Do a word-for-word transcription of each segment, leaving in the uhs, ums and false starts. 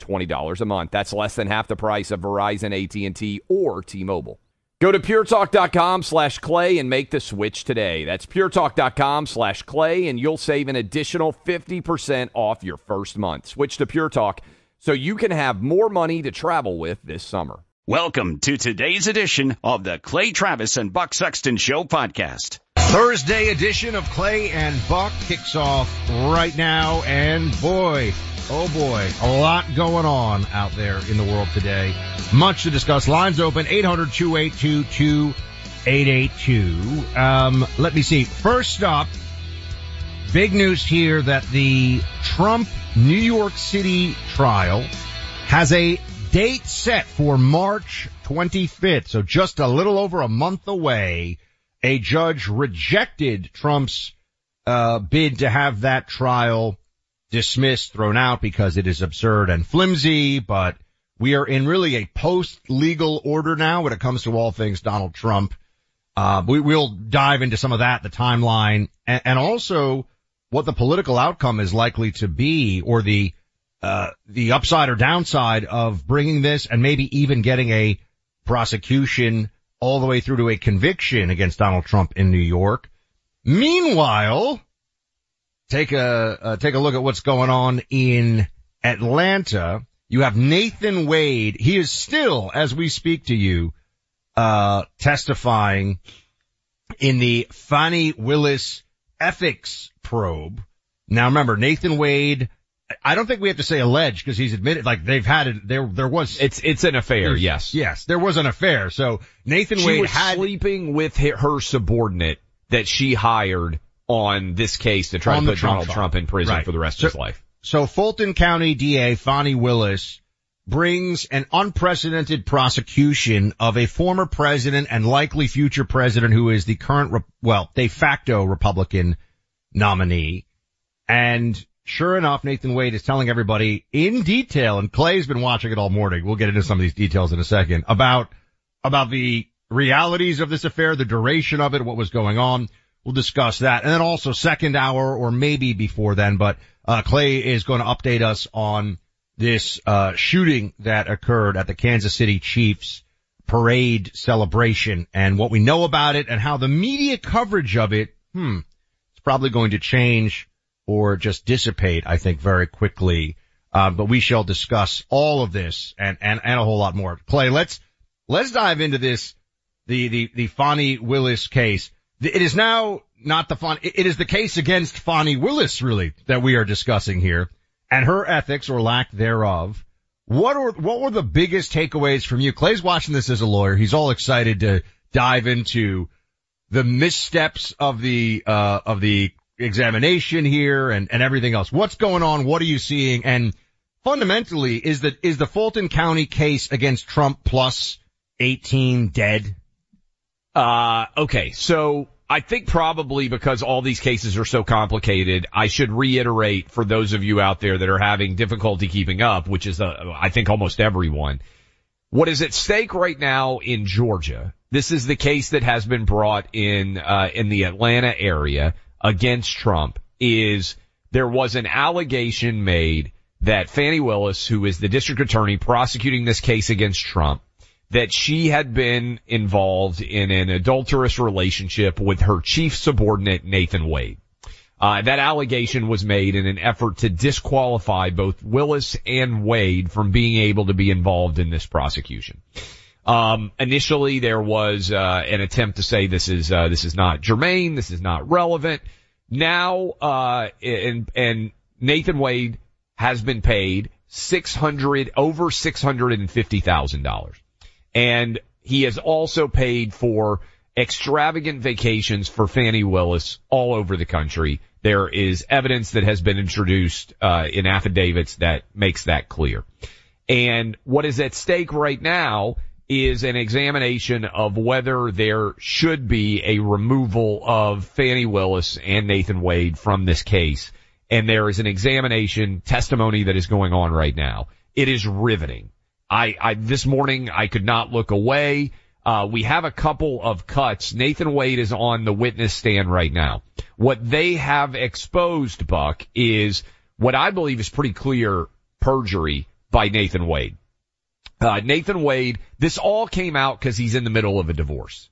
twenty dollars a month. That's less than half the price of Verizon, A T and T, or T-Mobile. Go to puretalk.com slash clay and make the switch today. That's puretalk.com slash clay, and you'll save an additional fifty percent off your first month. Switch to PureTalk so you can have more money to travel with this summer. Welcome to today's edition of the Clay Travis and Buck Sexton Show podcast. Thursday edition of Clay and Buck kicks off right now, and boy... oh, boy, a lot going on out there in the world today. Much to discuss. Lines open, eight hundred, two eight two, two eight eight two. Um, let me see. First up, big news here that the Trump New York City trial has a date set for March twenty-fifth. So just a little over a month away, a judge rejected Trump's uh bid to have that trial dismissed, thrown out because it is absurd and flimsy, but we are in really a post-legal order now when it comes to all things Donald Trump. Uh, we will dive into some of that, the timeline, and, and also what the political outcome is likely to be, or the, uh, the upside or downside of bringing this and maybe even getting a prosecution all the way through to a conviction against Donald Trump in New York. Meanwhile, Take a, uh, take a look at what's going on in Atlanta. You have Nathan Wade. He is still, as we speak to you, uh, testifying in the Fani Willis ethics probe. Now remember, Nathan Wade, I don't think we have to say alleged because he's admitted, like they've had it, there, there was. It's, it's an affair. Yes. Yes. There was an affair. So Nathan she Wade was had sleeping with her subordinate that she hired on this case to try to put Trump Donald trial. Trump in prison right. for the rest so, of his life. So Fulton County D A Fani Willis brings an unprecedented prosecution of a former president and likely future president who is the current, well, de facto Republican nominee. And sure enough, Nathan Wade is telling everybody in detail, and Clay's been watching it all morning. We'll get into some of these details in a second, about, about the realities of this affair, the duration of it, what was going on. We'll discuss that. And then also second hour or maybe before then, but, uh, Clay is going to update us on this, uh, shooting that occurred at the Kansas City Chiefs parade celebration and what we know about it and how the media coverage of it, hmm, it's probably going to change or just dissipate, I think, very quickly. Uh, but we shall discuss all of this and, and, and a whole lot more. Clay, let's, let's dive into this, the, the, the Fani Willis case. It is now not the Fani, it is the case against Fani Willis, really, that we are discussing here, and her ethics or lack thereof. What are, what were the biggest takeaways from you? Clay's watching this as a lawyer. He's all excited to dive into the missteps of the, uh, of the examination here and, and everything else. What's going on? What are you seeing? And fundamentally, is the, is the Fulton County case against Trump plus eighteen dead? Uh, okay, so I think probably because all these cases are so complicated, I should reiterate for those of you out there that are having difficulty keeping up, which is, uh, I think, almost everyone, what is at stake right now in Georgia. This is the case that has been brought in uh in the Atlanta area against Trump. Is there was an allegation made that Fani Willis, who is the district attorney prosecuting this case against Trump, that she had been involved in an adulterous relationship with her chief subordinate, Nathan Wade. Uh, that allegation was made in an effort to disqualify both Willis and Wade from being able to be involved in this prosecution. Um, initially there was, uh, an attempt to say this is, uh, this is not germane, this is not relevant. Now, uh, and, and Nathan Wade has been paid six hundred over six hundred fifty thousand dollars. And he has also paid for extravagant vacations for Fani Willis all over the country. There is evidence that has been introduced, uh, in affidavits that makes that clear. And what is at stake right now is an examination of whether there should be a removal of Fani Willis and Nathan Wade from this case. And there is an examination testimony that is going on right now. It is riveting. I, I, this morning I could not look away. Uh, we have a couple of cuts. Nathan Wade is on the witness stand right now. What they have exposed, Buck, is what I believe is pretty clear perjury by Nathan Wade. Uh, Nathan Wade, this all came out because he's in the middle of a divorce.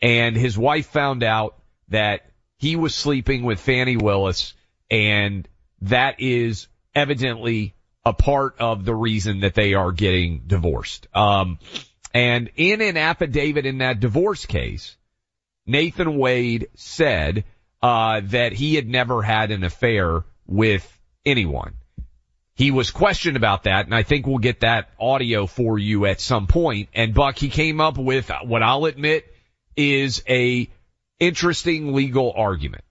And his wife found out that he was sleeping with Fani Willis, and that is evidently a part of the reason that they are getting divorced. Um, and in an affidavit in that divorce case, Nathan Wade said, uh, that he had never had an affair with anyone. He was questioned about that, and I think we'll get that audio for you at some point. And Buck, he came up with what I'll admit is a interesting legal argument.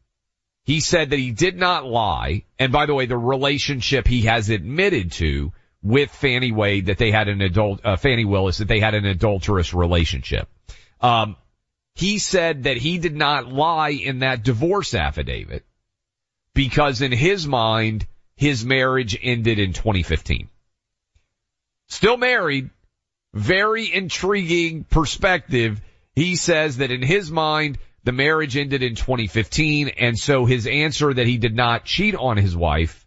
He said that he did not lie. And by the way, the relationship he has admitted to with Fani Wade, that they had an adult, uh, Fani Willis, that they had an adulterous relationship. Um, he said that he did not lie in that divorce affidavit because in his mind, his marriage ended in twenty fifteen. Still married, very intriguing perspective. He says that in his mind, the marriage ended in twenty fifteen, and so his answer that he did not cheat on his wife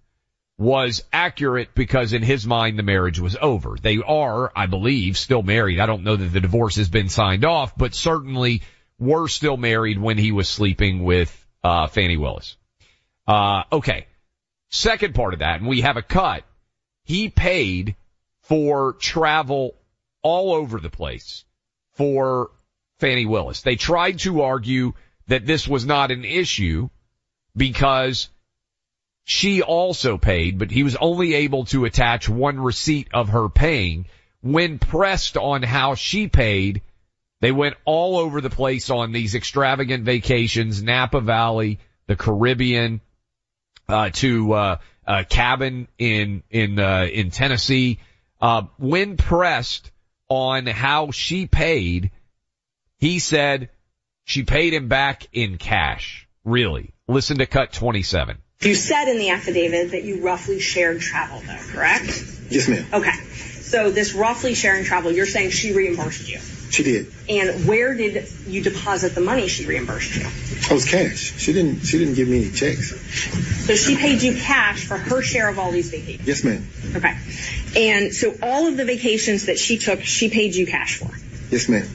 was accurate because in his mind the marriage was over. They are, I believe, still married. I don't know that the divorce has been signed off, but certainly were still married when he was sleeping with uh Fani Willis. Uh okay. Second part of that, and we have a cut. He paid for travel all over the place for Fani Willis. They tried to argue that this was not an issue because she also paid, but he was only able to attach one receipt of her paying. When pressed on how she paid, they went all over the place on these extravagant vacations, Napa Valley, the Caribbean, uh, to, uh, a cabin in, in, uh, in Tennessee. Uh, when pressed on how she paid, he said she paid him back in cash. Really? Listen to cut twenty-seven. You said in the affidavit that you roughly shared travel, though, correct? Yes, ma'am. Okay. So this roughly sharing travel, you're saying she reimbursed you? She did. And where did you deposit the money she reimbursed you? It was cash. She didn't, she didn't give me any checks. So she paid you cash for her share of all these vacations? Yes, ma'am. Okay. And so all of the vacations that she took, she paid you cash for? Yes, ma'am.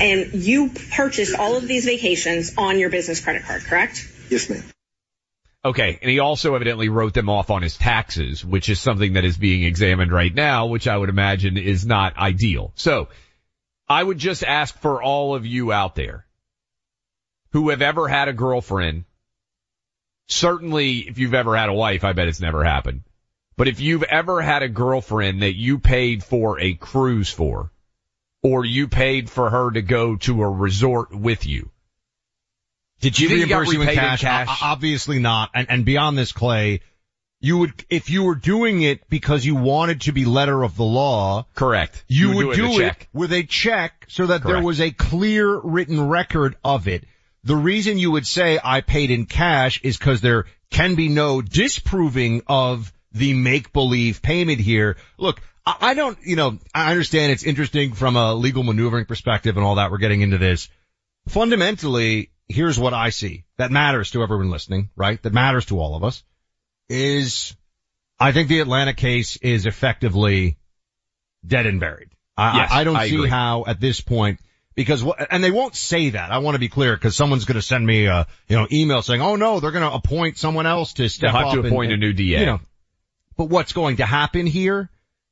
And you purchased all of these vacations on your business credit card, correct? Yes, ma'am. Okay, and he also evidently wrote them off on his taxes, which is something that is being examined right now, which I would imagine is not ideal. So I would just ask for all of you out there who have ever had a girlfriend, certainly if you've ever had a wife, I bet it's never happened, but if you've ever had a girlfriend that you paid for a cruise for, or you paid for her to go to a resort with you. Did you reimburse you in cash? In cash? Obviously not. And, and beyond this, Clay, you would, if you were doing it because you wanted to be letter of the law. Correct. You, you would do, do it, it with a check so that Correct. There was a clear written record of it. The reason you would say I paid in cash is because there can be no disproving of the make-believe payment here. Look, I don't, you know, I understand it's interesting from a legal maneuvering perspective and all that. We're getting into this. Fundamentally, here's what I see that matters to everyone listening, right? That matters to all of us is I think the Atlanta case is effectively dead and buried. I, yes, I don't I see agree. how at this point, because, and they won't say that. I want to be clear because someone's going to send me a, you know, email saying, oh no, they're going to appoint someone else to step up. They'll have to and, appoint and, a new D A. You know, but what's going to happen here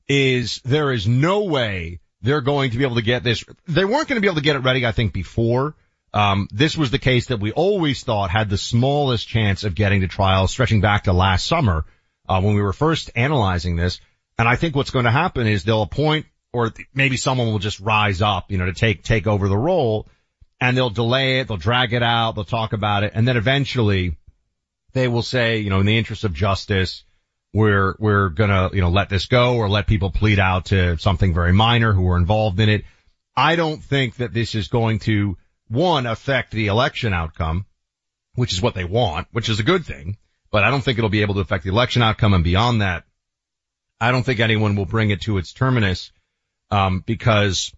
is there is no way they're going to be able to get this. They weren't going to be able to get it ready, I think, before. Um, this was the case that we always thought had the smallest chance of getting to trial, stretching back to last summer uh, when we were first analyzing this. And I think what's going to happen is they'll appoint, or maybe someone will just rise up, you know, to take take over the role, and they'll delay it, they'll drag it out, they'll talk about it, and then eventually they will say, you know, in the interest of justice, We're, we're gonna, you know, let this go or let people plead out to something very minor who were involved in it. I don't think that this is going to, one, affect the election outcome, which is what they want, which is a good thing, but I don't think it'll be able to affect the election outcome. And beyond that, I don't think anyone will bring it to its terminus, um, because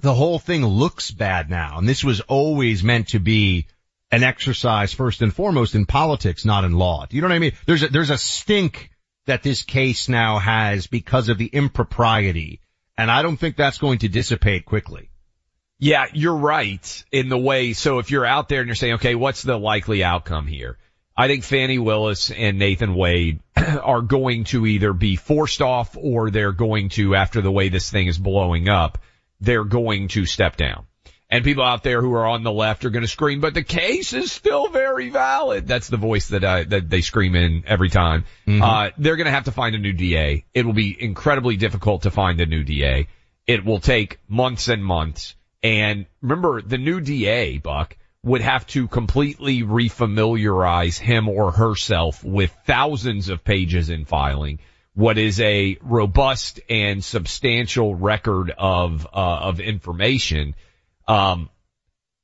the whole thing looks bad now. And this was always meant to be an exercise first and foremost in politics, not in law. Do you know what I mean? There's a, there's a stink that this case now has because of the impropriety. And I don't think that's going to dissipate quickly. Yeah, you're right in the way. So if you're out there and you're saying, okay, what's the likely outcome here? I think Fani Willis and Nathan Wade are going to either be forced off or they're going to, after the way this thing is blowing up, they're going to step down. And people out there who are on the left are going to scream, but the case is still very valid. That's the voice that I, that they scream in every time. Mm-hmm. Uh, they're going to have to find a new D A. It will be incredibly difficult to find a new D A. It will take months and months. And remember, the new D A, Buck, would have to completely refamiliarize him or herself with thousands of pages in filing what is a robust and substantial record of, uh, of information. Um,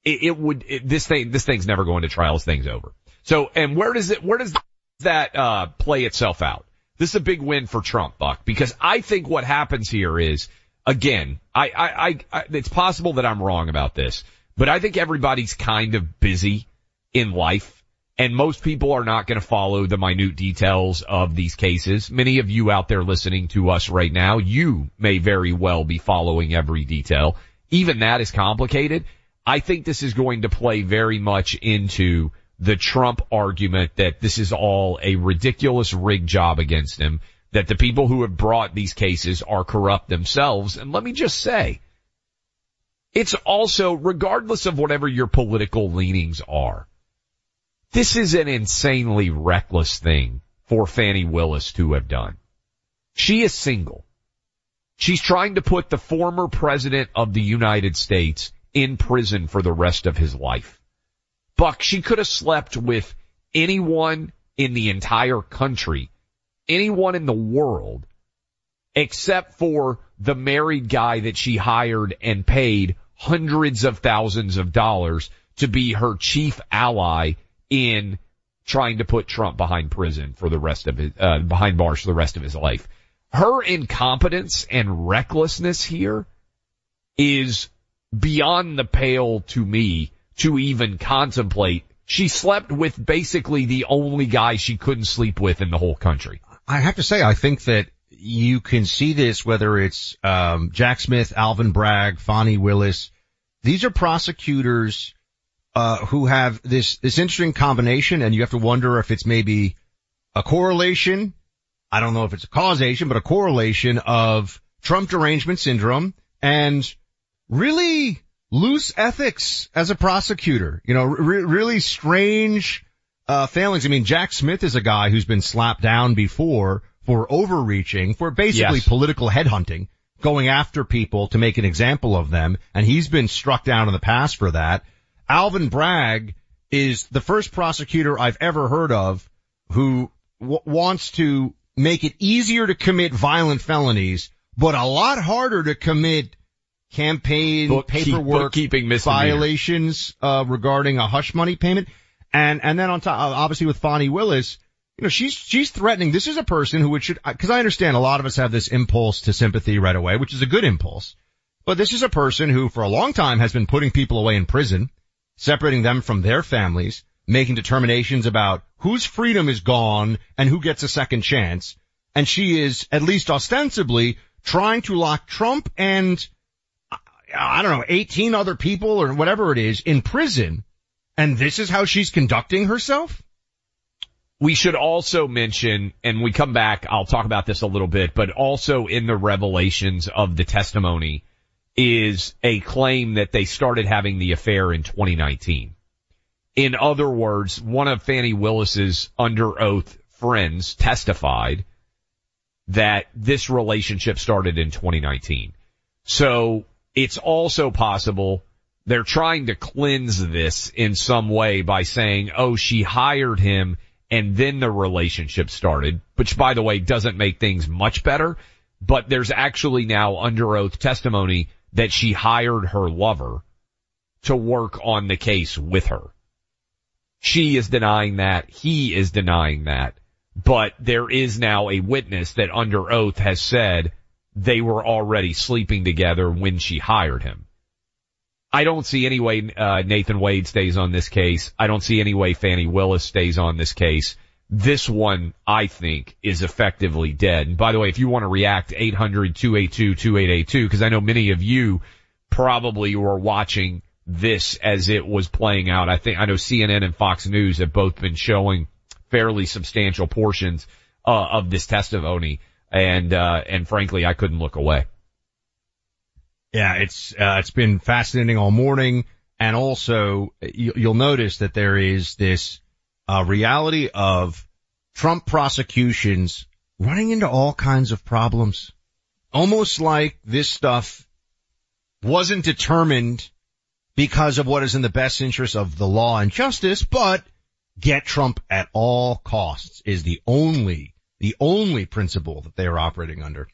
it, it would, it, this thing, this thing's never going to trial. This thing's over. So, and where does it, where does that, uh, play itself out? This is a big win for Trump, Buck, because I think what happens here is, again, I, I, I, I it's possible that I'm wrong about this, but I think everybody's kind of busy in life. And most people are not going to follow the minute details of these cases. Many of you out there listening to us right now, you may very well be following every detail. Even that is complicated. I think this is going to play very much into the Trump argument that this is all a ridiculous rig job against him, that the people who have brought these cases are corrupt themselves. And let me just say, it's also, regardless of whatever your political leanings are, this is an insanely reckless thing for Fani Willis to have done. She is single. She's trying to put the former president of the United States in prison for the rest of his life. Buck, she could have slept with anyone in the entire country, anyone in the world, except for the married guy that she hired and paid hundreds of thousands of dollars to be her chief ally in trying to put Trump behind prison for the rest of his, uh, behind bars for the rest of his life. Her incompetence and recklessness here is beyond the pale to me to even contemplate. She slept with basically the only guy she couldn't sleep with in the whole country. I have to say, I think that you can see this, whether it's um Jack Smith, Alvin Bragg, Fani Willis. These are prosecutors uh who have this this interesting combination, and you have to wonder if it's maybe a correlation. I don't know if it's a causation, but a correlation of Trump derangement syndrome and really loose ethics as a prosecutor. You know, re- really strange uh failings. I mean, Jack Smith is a guy who's been slapped down before for overreaching, for basically yes. political headhunting, going after people to make an example of them, and he's been struck down in the past for that. Alvin Bragg is the first prosecutor I've ever heard of who w- wants to make it easier to commit violent felonies, but a lot harder to commit campaign Book, paperwork bookkeeping violations uh, regarding a hush money payment. And and then on top, obviously with Fani Willis, you know, she's she's threatening. This is a person who it should, because I understand a lot of us have this impulse to sympathy right away, which is a good impulse. But this is a person who for a long time has been putting people away in prison, separating them from their families, making determinations about whose freedom is gone and who gets a second chance. And she is, at least ostensibly, trying to lock Trump and, I don't know, eighteen other people or whatever it is in prison. And this is how she's conducting herself? We should also mention, and we come back, I'll talk about this a little bit, but also in the revelations of the testimony is a claim that they started having the affair in twenty nineteen. In other words, one of Fani Willis's under oath friends testified that this relationship started in twenty nineteen. So it's also possible they're trying to cleanse this in some way by saying, oh, she hired him and then the relationship started, which, by the way, doesn't make things much better. But there's actually now under oath testimony that she hired her lover to work on the case with her. She is denying that. He is denying that. But there is now a witness that under oath has said they were already sleeping together when she hired him. I don't see any way uh, Nathan Wade stays on this case. I don't see any way Fani Willis stays on this case. This one, I think, is effectively dead. And by the way, if you want to react, eight hundred, two eight two, two eight eight two, because I know many of you probably were watching this as it was playing out. I think I know C N N and Fox News have both been showing fairly substantial portions uh, of this testimony, and uh, and frankly, I couldn't look away. Yeah, it's uh, it's been fascinating all morning, and also you, you'll notice that there is this uh, reality of Trump prosecutions running into all kinds of problems, almost like this stuff wasn't determined because of what is in the best interest of the law and justice, but get Trump at all costs is the only the only principle that they are operating under.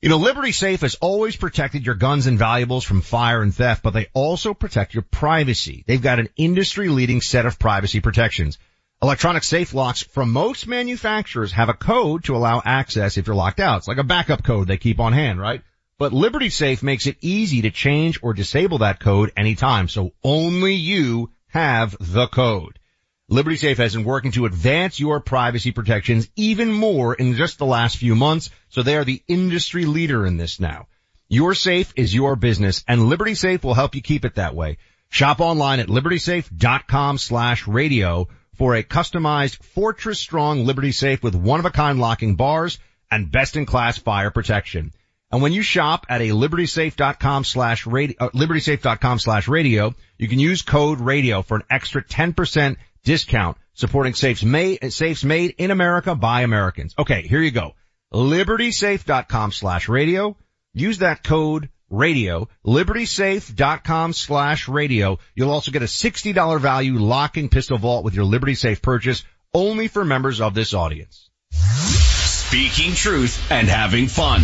You know, Liberty Safe has always protected your guns and valuables from fire and theft, but they also protect your privacy. They've got an industry-leading set of privacy protections. Electronic safe locks from most manufacturers have a code to allow access if you're locked out. It's like a backup code they keep on hand, right? But Liberty Safe makes it easy to change or disable that code anytime, so only you have the code. Liberty Safe has been working to advance your privacy protections even more in just the last few months, so they are the industry leader in this now. Your safe is your business, and Liberty Safe will help you keep it that way. Shop online at libertysafe.com slash radio for a customized fortress-strong Liberty Safe with one-of-a-kind locking bars and best-in-class fire protection. And when you shop at a libertysafe.com slash radio, uh, libertysafe.com slash radio, you can use code radio for an extra ten percent discount, supporting safes made, safes made in America by Americans. Okay, here you go. Libertysafe.com slash radio. Use that code radio. Libertysafe.com slash radio. You'll also get a sixty dollars value locking pistol vault with your Liberty Safe purchase, only for members of this audience. Speaking truth and having fun.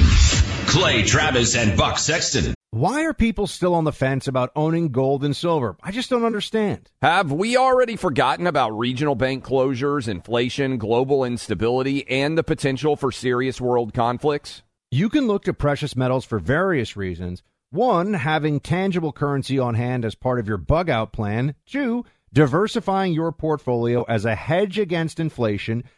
Clay Travis and Buck Sexton. Why are people still on the fence about owning gold and silver? I just don't understand. Have we already forgotten about regional bank closures, inflation, global instability, and the potential for serious world conflicts? You can look to precious metals for various reasons. One, having tangible currency on hand as part of your bug-out plan. Two, diversifying your portfolio as a hedge against inflation.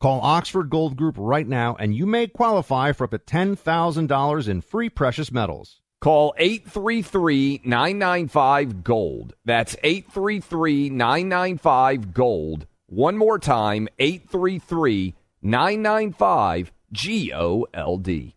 Call Oxford Gold Group right now, and you may qualify for up to ten thousand dollars in free precious metals. Call eight three three, nine nine five, GOLD. That's eight three three, nine nine five, GOLD. One more time, eight three three, nine nine five, G O L D.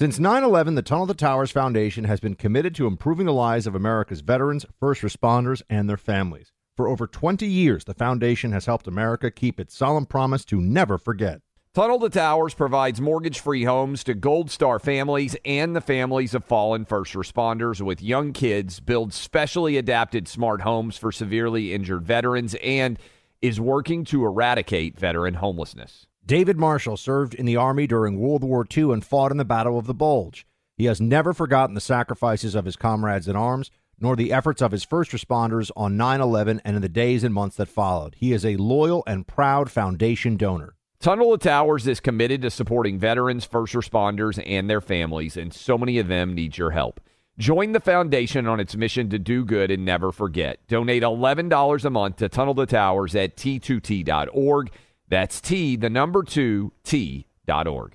Since nine eleven, the Tunnel to Towers Foundation has been committed to improving the lives of America's veterans, first responders, and their families. For over twenty years, the foundation has helped America keep its solemn promise to never forget. Tunnel to Towers provides mortgage-free homes to Gold Star families and the families of fallen first responders with young kids, builds specially adapted smart homes for severely injured veterans, and is working to eradicate veteran homelessness. David Marshall served in the Army during World War Two and fought in the Battle of the Bulge. He has never forgotten the sacrifices of his comrades in arms, nor the efforts of his first responders on nine eleven and in the days and months that followed. He is a loyal and proud foundation donor. Tunnel to Towers is committed to supporting veterans, first responders, and their families, and so many of them need your help. Join the foundation on its mission to do good and never forget. Donate eleven dollars a month to Tunnel to Towers at T two T dot org. That's T, the number two, T dot org.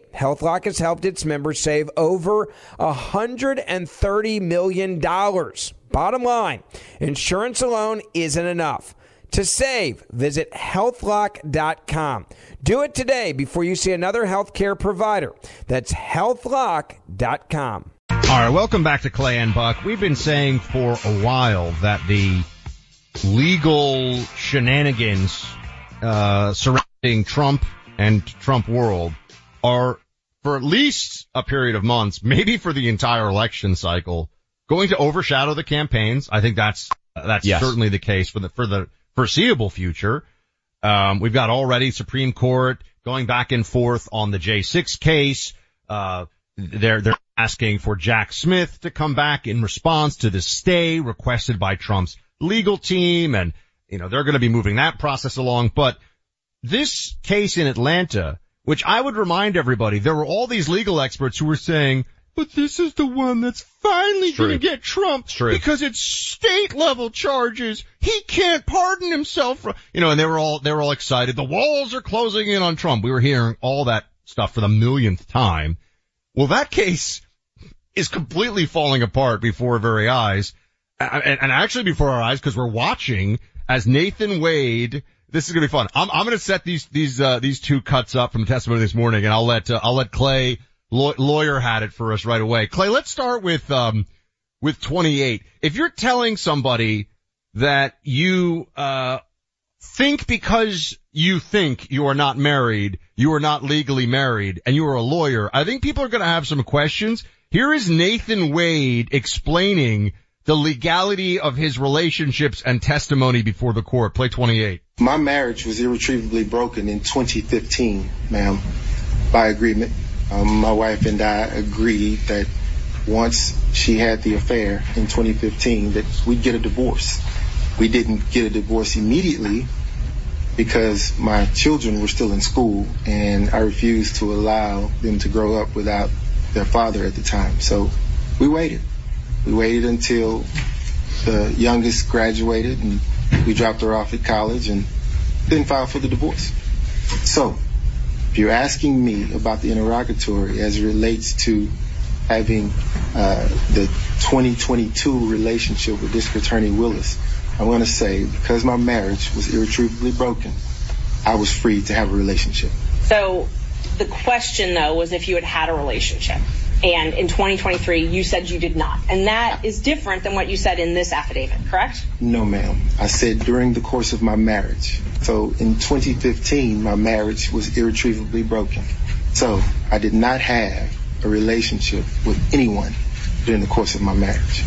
HealthLock has helped its members save over one hundred thirty million dollars. Bottom line, insurance alone isn't enough. To save, visit HealthLock dot com. Do it today before you see another healthcare provider. That's HealthLock dot com. All right, welcome back to Clay and Buck. We've been saying for a while that the legal shenanigans uh, surrounding Trump and Trump world are, for at least a period of months, maybe for the entire election cycle, going to overshadow the campaigns. I think that's that's yes. certainly the case for the for the foreseeable future. Um, we've got already Supreme Court going back and forth on the J six case. Uh, they're they're asking for Jack Smith to come back in response to the stay requested by Trump's legal team, and you know they're going to be moving that process along. But this case in Atlanta, which I would remind everybody, there were all these legal experts who were saying, but this is the one that's finally going to get Trump it's because it's state-level charges. He can't pardon himself. From, you know, and they were all they were all excited. The walls are closing in on Trump. We were hearing all that stuff for the millionth time. Well, that case is completely falling apart before our very eyes, and, and actually before our eyes because we're watching as Nathan Wade. This is gonna be fun. I'm, I'm gonna set these these uh, these two cuts up from testimony this morning, and I'll let uh, I'll let Clay law- lawyer had it for us right away. Clay, let's start with um with twenty-eight. If you're telling somebody that you uh think because you think you are not married, you are not legally married, and you are a lawyer, I think people are gonna have some questions. Here is Nathan Wade explaining the legality of his relationships and testimony before the court. Play twenty-eight. My marriage was irretrievably broken in twenty fifteen, ma'am, by agreement. Um, my wife and I agreed that once she had the affair in twenty fifteen that we'd get a divorce. We didn't get a divorce immediately because my children were still in school and I refused to allow them to grow up without their father at the time. So we waited. We waited until the youngest graduated and we dropped her off at college and then filed for the divorce. So if you're asking me about the interrogatory as it relates to having uh, the twenty twenty-two relationship with District Attorney Willis, I want to say because my marriage was irretrievably broken, I was free to have a relationship. So the question, though, was if you had had a relationship. And in twenty twenty-three, you said you did not. And that is different than what you said in this affidavit, correct? No, ma'am. I said during the course of my marriage. So in twenty fifteen, my marriage was irretrievably broken. So I did not have a relationship with anyone during the course of my marriage.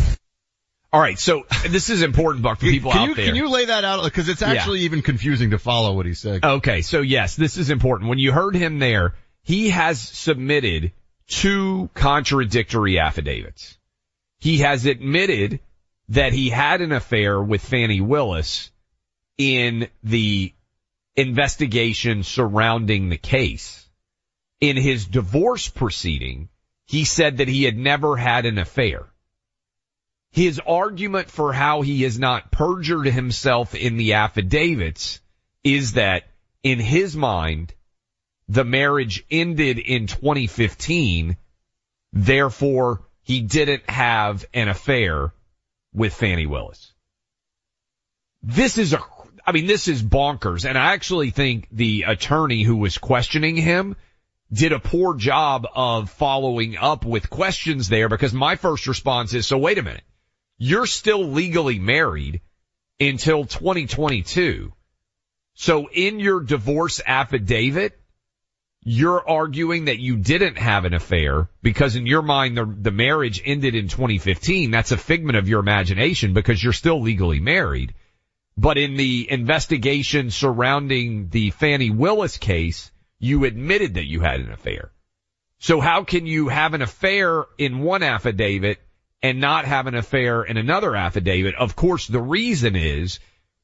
All right, so this is important, Buck, for people out there. Can you lay that out? Because it's actually even confusing to follow what he said. Okay, so yes, this is important. When you heard him there, he has submitted two contradictory affidavits. He has admitted that he had an affair with Fani Willis in the investigation surrounding the case. In his divorce proceeding, he said that he had never had an affair. His argument for how he has not perjured himself in the affidavits is that, in his mind, the marriage ended in twenty fifteen, therefore he didn't have an affair with Fani Willis. This is a, I mean, this is bonkers, and I actually think the attorney who was questioning him did a poor job of following up with questions there, because my first response is, so wait a minute. You're still legally married until twenty twenty-two. So in your divorce affidavit, you're arguing that you didn't have an affair because in your mind the, the marriage ended in twenty fifteen. That's a figment of your imagination because you're still legally married. But in the investigation surrounding the Fani Willis case, you admitted that you had an affair. So how can you have an affair in one affidavit and not have an affair in another affidavit? Of course, the reason is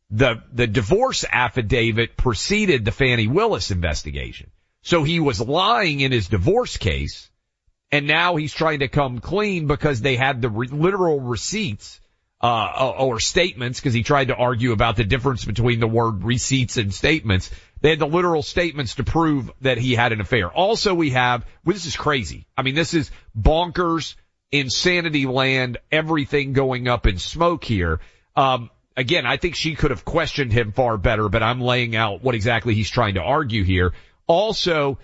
the the divorce affidavit preceded the Fani Willis investigation. So he was lying in his divorce case, and now he's trying to come clean because they had the re- literal receipts uh or statements, because he tried to argue about the difference between the word receipts and statements. They had the literal statements to prove that he had an affair. Also, we have, well, this is crazy. I mean, this is bonkers. Insanity land, everything going up in smoke here. Um, again, I think she could have questioned him far better, but I'm laying out what exactly he's trying to argue here. Also,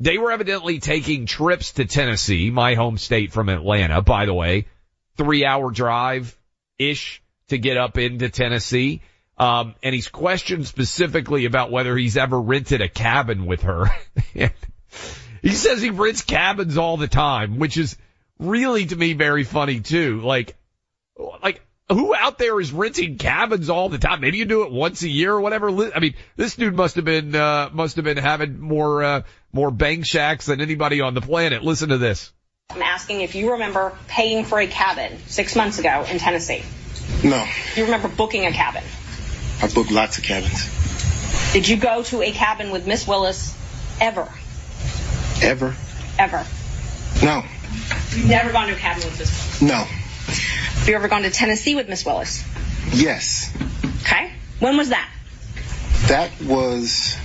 they were evidently taking trips to Tennessee, my home state from Atlanta, by the way, three-hour drive-ish to get up into Tennessee. Um, and he's questioned specifically about whether he's ever rented a cabin with her. He says he rents cabins all the time, which is really, to me, very funny, too. Like, like who out there is renting cabins all the time? Maybe you do it once a year or whatever. I mean, this dude must have been, uh, must have been having more, uh, more bang shacks than anybody on the planet. Listen to this. I'm asking if you remember paying for a cabin six months ago in Tennessee. No. You remember booking a cabin? I booked lots of cabins. Did you go to a cabin with Miss Willis ever? Ever? Ever. No. You've never gone to a cabin with Miss Willis? No. Have you ever gone to Tennessee with Miss Willis? Yes. Okay. When was that? That was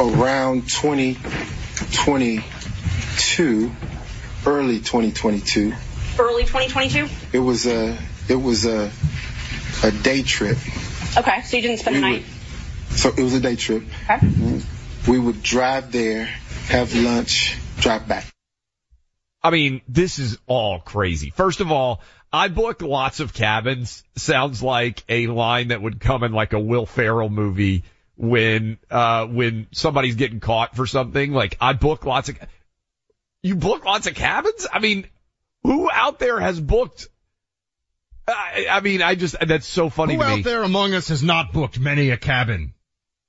around twenty twenty-two, early twenty twenty-two. Early twenty twenty-two? It was a, it was a, a day trip. Okay, so you didn't spend we the night? Would, so it was a day trip. Okay. We would drive there, have lunch, drive back. I mean, this is all crazy. First of all, I booked lots of cabins. Sounds like a line that would come in like a Will Ferrell movie when, uh, when somebody's getting caught for something. Like, I booked lots of, you book lots of cabins? I mean, who out there has booked? I, I mean, I just, that's so funny who to me. Who out there among us has not booked many a cabin?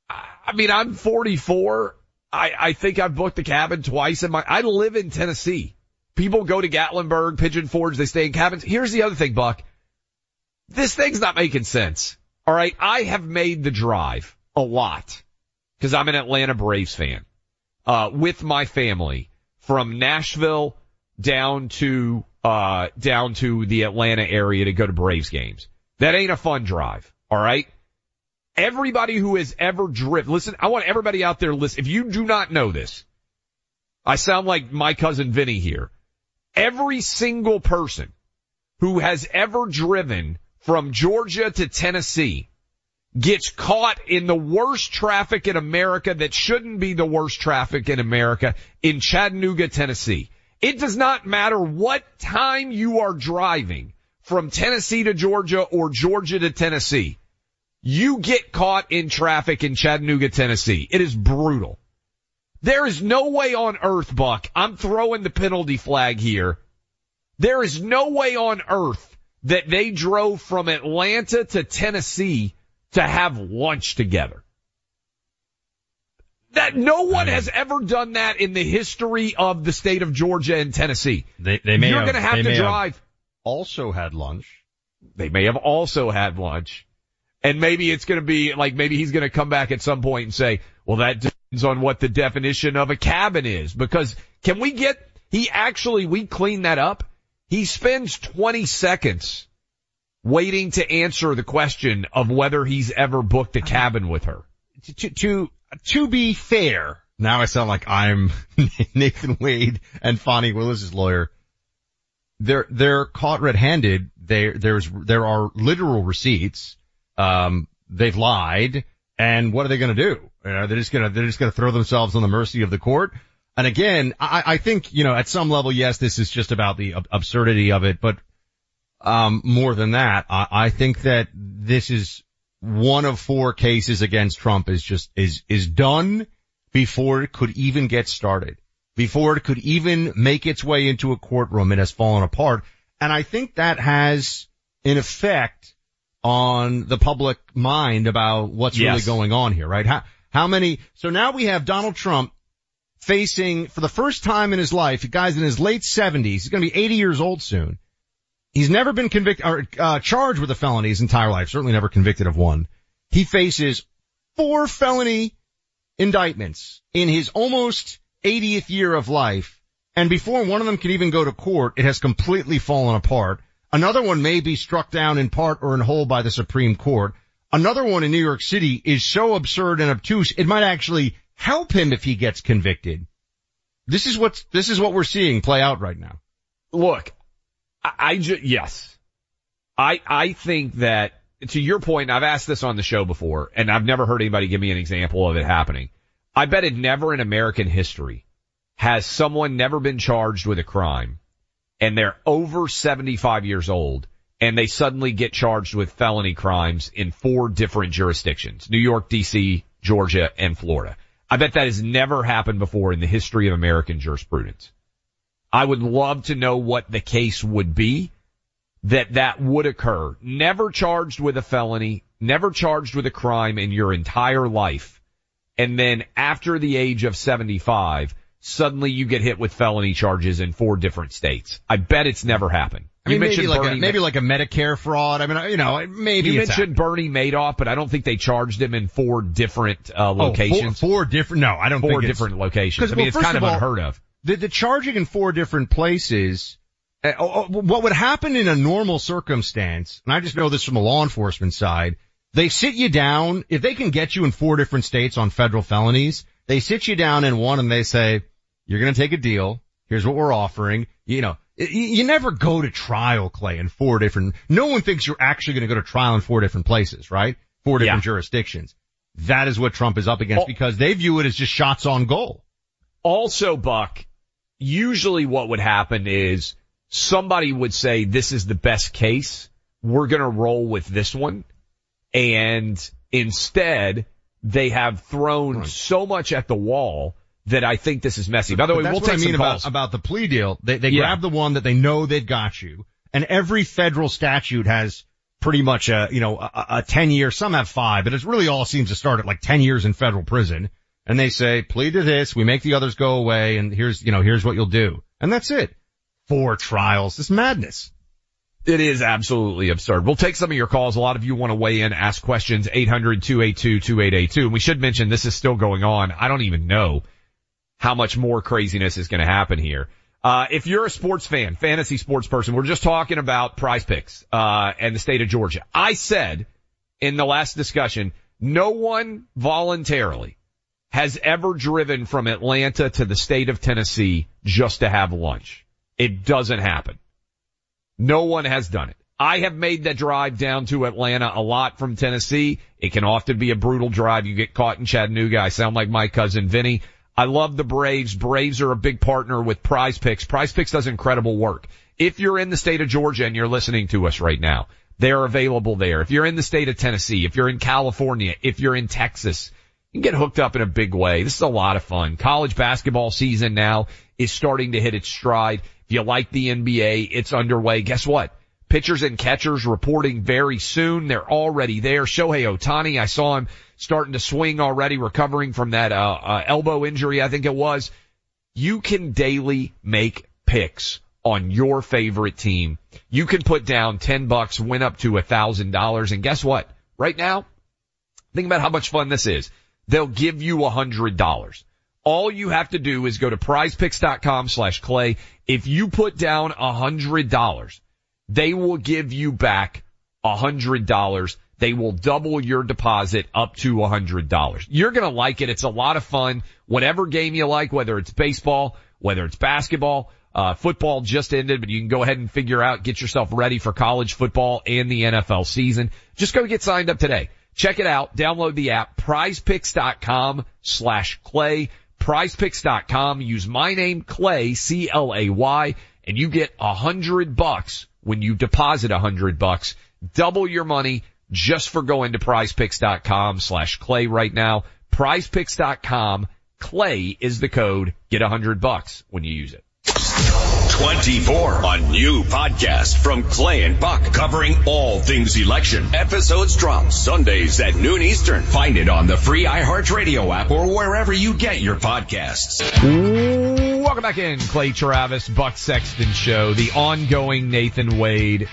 I, I mean, I'm forty-four. I, I think I've booked a cabin twice in my, I live in Tennessee. People go to Gatlinburg, Pigeon Forge, they stay in cabins. Here's the other thing, Buck. This thing's not making sense. All right, I have made the drive a lot because I'm an Atlanta Braves fan uh with my family from Nashville down to uh down to the Atlanta area to go to Braves games. That ain't a fun drive, all right? Everybody who has ever driven, listen, I want everybody out there to listen. If you do not know this, I sound like my cousin Vinny here. Every single person who has ever driven from Georgia to Tennessee gets caught in the worst traffic in America that shouldn't be the worst traffic in America in Chattanooga, Tennessee. It does not matter what time you are driving from Tennessee to Georgia or Georgia to Tennessee. You get caught in traffic in Chattanooga, Tennessee. It is brutal. There is no way on earth, Buck, I'm throwing the penalty flag here. There is no way on earth that they drove from Atlanta to Tennessee to have lunch together. That no one has ever done that in the history of the state of Georgia and Tennessee. They, they may You're going to have to drive. Have also had lunch. They may have also had lunch. And maybe it's going to be like, maybe he's going to come back at some point and say, well, that depends on what the definition of a cabin is. Because can we get, he actually, we clean that up. He spends twenty seconds waiting to answer the question of whether he's ever booked a cabin with her. To, to, to, to be fair, now I sound like I'm Nathan Wade and Fani Willis' lawyer. They're, they're caught red-handed. They, there's, there are literal receipts. Um, they've lied, and what are they going to do? You know, they're just going to they're just going to throw themselves on the mercy of the court. And again, I, I think you know at some level, yes, this is just about the ab- absurdity of it, but um, more than that, I, I think that this is one of four cases against Trump is just is is done before it could even get started, before it could even make its way into a courtroom. It has fallen apart, and I think that has an effect on the public mind about what's yes. really going on here, right? How, how many? So now we have Donald Trump facing, for the first time in his life, a guy's in his late seventies. He's going to be eighty years old soon. He's never been convicted or uh, charged with a felony his entire life, certainly never convicted of one. He faces four felony indictments in his almost eightieth year of life. And before one of them can even go to court, it has completely fallen apart. Another one may be struck down in part or in whole by the Supreme Court. Another one in New York City is so absurd and obtuse, it might actually help him if he gets convicted. This is what's, this is what we're seeing play out right now. Look, I, I just, yes. I, I think that, to your point, I've asked this on the show before, and I've never heard anybody give me an example of it happening. I bet it never in American history has someone never been charged with a crime, and they're over seventy-five years old, and they suddenly get charged with felony crimes in four different jurisdictions, New York, D C, Georgia, and Florida. I bet that has never happened before in the history of American jurisprudence. I would love to know what the case would be that that would occur. Never charged with a felony, never charged with a crime in your entire life, and then after the age of seventy-five, suddenly you get hit with felony charges in four different states. I bet it's never happened. I mean, you mentioned maybe like, a, maybe like a Medicare fraud. I mean, you know, maybe you mentioned happened. Bernie Madoff, but I don't think they charged him in four different uh, locations. Oh, four, four different? No, I don't. Four think Four different locations. I mean, well, it's kind of, of all, unheard of. The, the charging in four different places. Uh, uh, what would happen in a normal circumstance? And I just know this from a law enforcement side. They sit you down. If they can get you in four different states on federal felonies, they sit you down in one and they say, you're going to take a deal. Here's what we're offering. You know, you never go to trial, Clay, in four different. No one thinks you're actually going to go to trial in four different places, right? Four different yeah. jurisdictions. That is what Trump is up against well, because they view it as just shots on goal. Also, Buck, usually what would happen is somebody would say, this is the best case. We're going to roll with this one. And instead, they have thrown right. so much at the wall that I think this is messy. By the way, we'll take I mean some about, calls. About the plea deal. They, they yeah. grab the one that they know they've got you, and every federal statute has pretty much a, you know, a, a ten year, some have five, but it's really all seems to start at like ten years in federal prison. And they say, plead to this, we make the others go away, and here's, you know, here's what you'll do. And that's it. Four trials. It's madness. It is absolutely absurd. We'll take some of your calls. A lot of you want to weigh in, ask questions, eight hundred, two eight two, two eight eight two. And we should mention this is still going on. I don't even know how much more craziness is going to happen here. Uh, if you're a sports fan, fantasy sports person, we're just talking about Prize Picks, uh, and the state of Georgia. I said in the last discussion, no one voluntarily has ever driven from Atlanta to the state of Tennessee just to have lunch. It doesn't happen. No one has done it. I have made that drive down to Atlanta a lot from Tennessee. It can often be a brutal drive. You get caught in Chattanooga. I sound like my cousin Vinny. I love the Braves. Braves are a big partner with Prize Picks. Prize Picks does incredible work. If you're in the state of Georgia and you're listening to us right now, they're available there. If you're in the state of Tennessee, if you're in California, if you're in Texas, you can get hooked up in a big way. This is a lot of fun. College basketball season now is starting to hit its stride. If you like the N B A, it's underway. Guess what? Pitchers and catchers reporting very soon. They're already there. Shohei Ohtani, I saw him starting to swing already, recovering from that uh, uh elbow injury, I think it was. You can daily make picks on your favorite team. You can put down ten bucks, win up to a thousand dollars, and guess what? Right now, think about how much fun this is. They'll give you a hundred dollars. All you have to do is go to prizepicks.com slash clay. If you put down a hundred dollars, they will give you back a hundred dollars. They will double your deposit up to a hundred dollars. You're going to like it. It's a lot of fun. Whatever game you like, whether it's baseball, whether it's basketball, uh football just ended, but you can go ahead and figure out, get yourself ready for college football and the N F L season. Just go get signed up today. Check it out. Download the app, prizepicks.com slash clay. prizepicks dot com. Use my name, Clay, C L A Y, and you get a hundred bucks when you deposit a hundred bucks. Double your money just for going to prizepicks.com slash clay right now. prizepicks dot com. Clay is the code. Get a hundred bucks when you use it. twenty-four, a new podcast from Clay and Buck covering all things election. Episodes drop Sundays at noon Eastern. Find it on the free iHeartRadio app or wherever you get your podcasts. Welcome back in. Clay Travis, Buck Sexton Show, the ongoing Nathan Wade,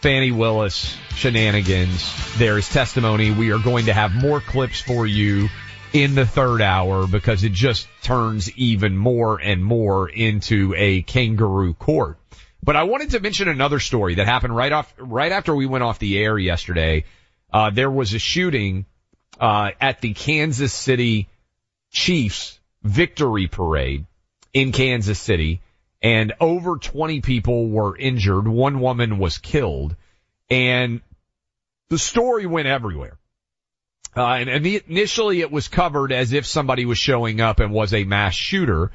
Fani Willis shenanigans. There is testimony. We are going to have more clips for you in the third hour, because it just turns even more and more into a kangaroo court. But I wanted to mention another story that happened right off, right after we went off the air yesterday. Uh, there was a shooting, uh, at the Kansas City Chiefs victory parade in Kansas City, and over twenty people were injured. One woman was killed, and the story went everywhere. Uh, and, and the, initially it was covered as if somebody was showing up and was a mass shooter.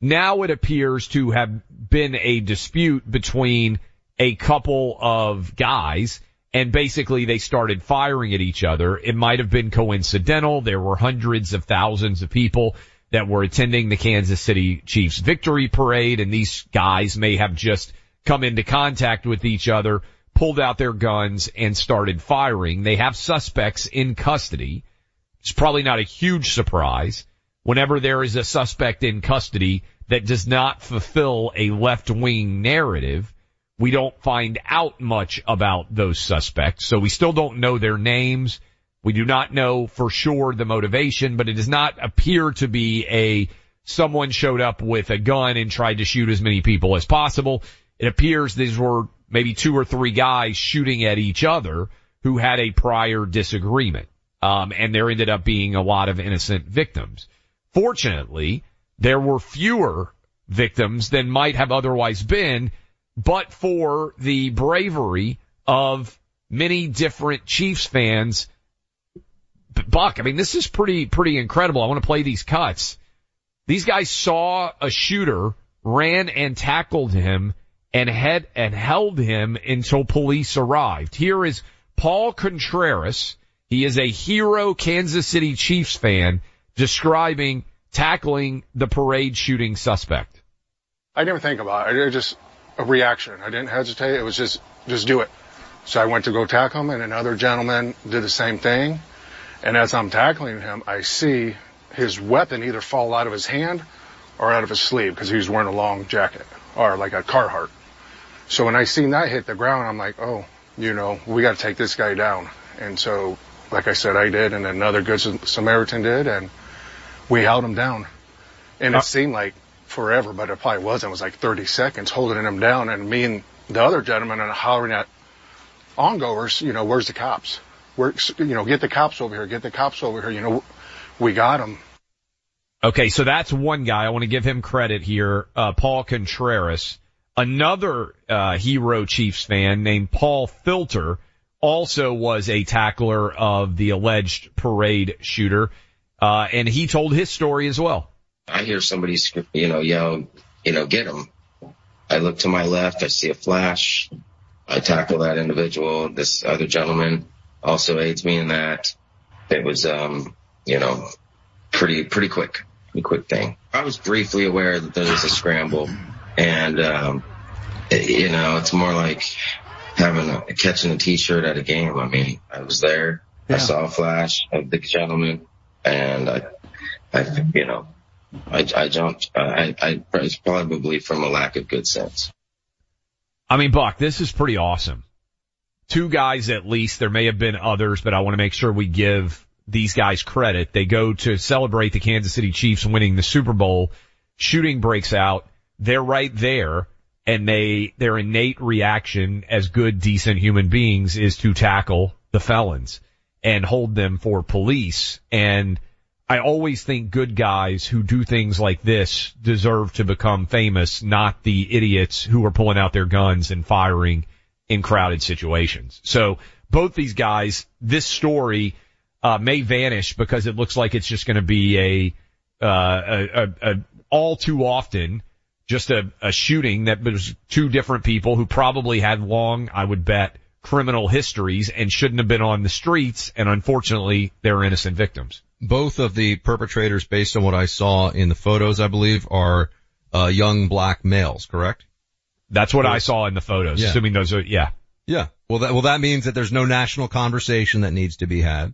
Now it appears to have been a dispute between a couple of guys, and basically they started firing at each other. It might have been coincidental. There were hundreds of thousands of people that were attending the Kansas City Chiefs victory parade, and these guys may have just come into contact with each other, pulled out their guns, and started firing. They have suspects in custody. It's probably not a huge surprise. Whenever there is a suspect in custody that does not fulfill a left-wing narrative, we don't find out much about those suspects. So we still don't know their names. We do not know for sure the motivation, but it does not appear to be a someone showed up with a gun and tried to shoot as many people as possible. It appears these were maybe two or three guys shooting at each other who had a prior disagreement. Um, and there ended up being a lot of innocent victims. Fortunately, there were fewer victims than might have otherwise been, but for the bravery of many different Chiefs fans. Buck, I mean, this is pretty, pretty incredible. I want to play these cuts. These guys saw a shooter, ran and tackled him, and had and held him until police arrived. Here is Paul Contreras. He is a hero Kansas City Chiefs fan, describing tackling the parade shooting suspect. I didn't think about it. It was just a reaction. I didn't hesitate. It was just, just do it. So I went to go tackle him, and another gentleman did the same thing. And as I'm tackling him, I see his weapon either fall out of his hand or out of his sleeve, because he was wearing a long jacket or like a Carhartt. So when I seen that hit the ground, I'm like, oh, you know, we got to take this guy down. And so, like I said, I did, and another good Samaritan did, and we held him down. And it uh, seemed like forever, but it probably wasn't. It was like thirty seconds holding him down, and me and the other gentleman are hollering at ongoers, you know, where's the cops? Where, you know, get the cops over here, get the cops over here. You know, we got him. Okay, so that's one guy. I want to give him credit here, uh, Paul Contreras. Another uh hero Chiefs fan named Paul Filter also was a tackler of the alleged parade shooter, uh and he told his story as well. I hear somebody, you know, yell, you know, get him. I look to my left, I see a flash. I tackle that individual. This other gentleman also aids me in that. It was, um, you know, pretty pretty quick, pretty quick thing. I was briefly aware that there was a scramble. And, um, it, you know, it's more like having a, catching a T-shirt at a game. I mean, I was there. Yeah. I saw a flash of the gentleman, and I, I, you know, I, I jumped. I, I, it's probably from a lack of good sense. I mean, Buck, this is pretty awesome. Two guys at least. There may have been others, but I want to make sure we give these guys credit. They go to celebrate the Kansas City Chiefs winning the Super Bowl. Shooting breaks out. They're right there. And they, their innate reaction as good, decent human beings is to tackle the felons and hold them for police. And I always think good guys who do things like this deserve to become famous, not the idiots who are pulling out their guns and firing in crowded situations. So both these guys, this story, uh, may vanish because it looks like it's just going to be a, uh, a, a, a all too often just a, a shooting that was two different people who probably had long, I would bet, criminal histories and shouldn't have been on the streets, and unfortunately, they're innocent victims. Both of the perpetrators, based on what I saw in the photos, I believe, are uh, young black males, correct? That's what I saw in the photos, yeah. Assuming those are, yeah. Yeah. Well, that, well, that means that there's no national conversation that needs to be had.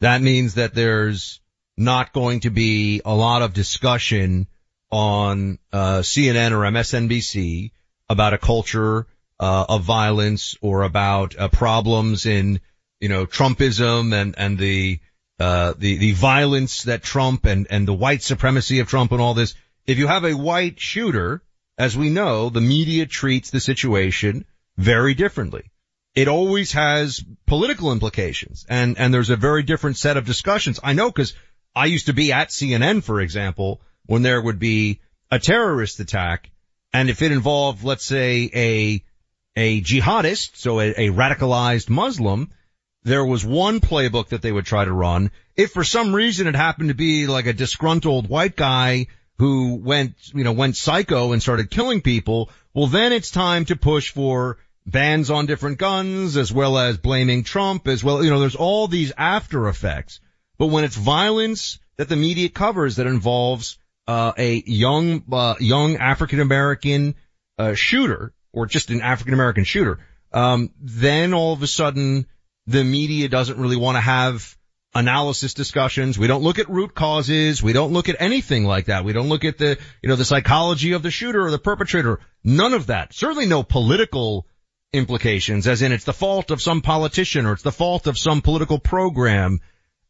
That means that there's not going to be a lot of discussion on uh C N N or M S N B C about a culture uh of violence or about uh, problems in, you know, Trumpism and and the uh the the violence that Trump and and the white supremacy of Trump and all this. If you have a white shooter, as we know, the media treats the situation very differently. It always has political implications, and and there's a very different set of discussions. I know, because I used to be at C N N, for example, when there would be a terrorist attack, and if it involved, let's say, a a jihadist, so a, a radicalized Muslim, there was one playbook that they would try to run. If for some reason it happened to be like a disgruntled white guy who went, you know, went psycho and started killing people, well, then it's time to push for bans on different guns, as well as blaming Trump, as well. You know, there's all these after effects. But when it's violence that the media covers that involves Uh, a young, uh, young African American, uh, shooter, or just an African American shooter, um, then all of a sudden the media doesn't really want to have analysis discussions. We don't look at root causes. We don't look at anything like that. We don't look at the, you know, the psychology of the shooter or the perpetrator. None of that. Certainly no political implications, as in it's the fault of some politician or it's the fault of some political program.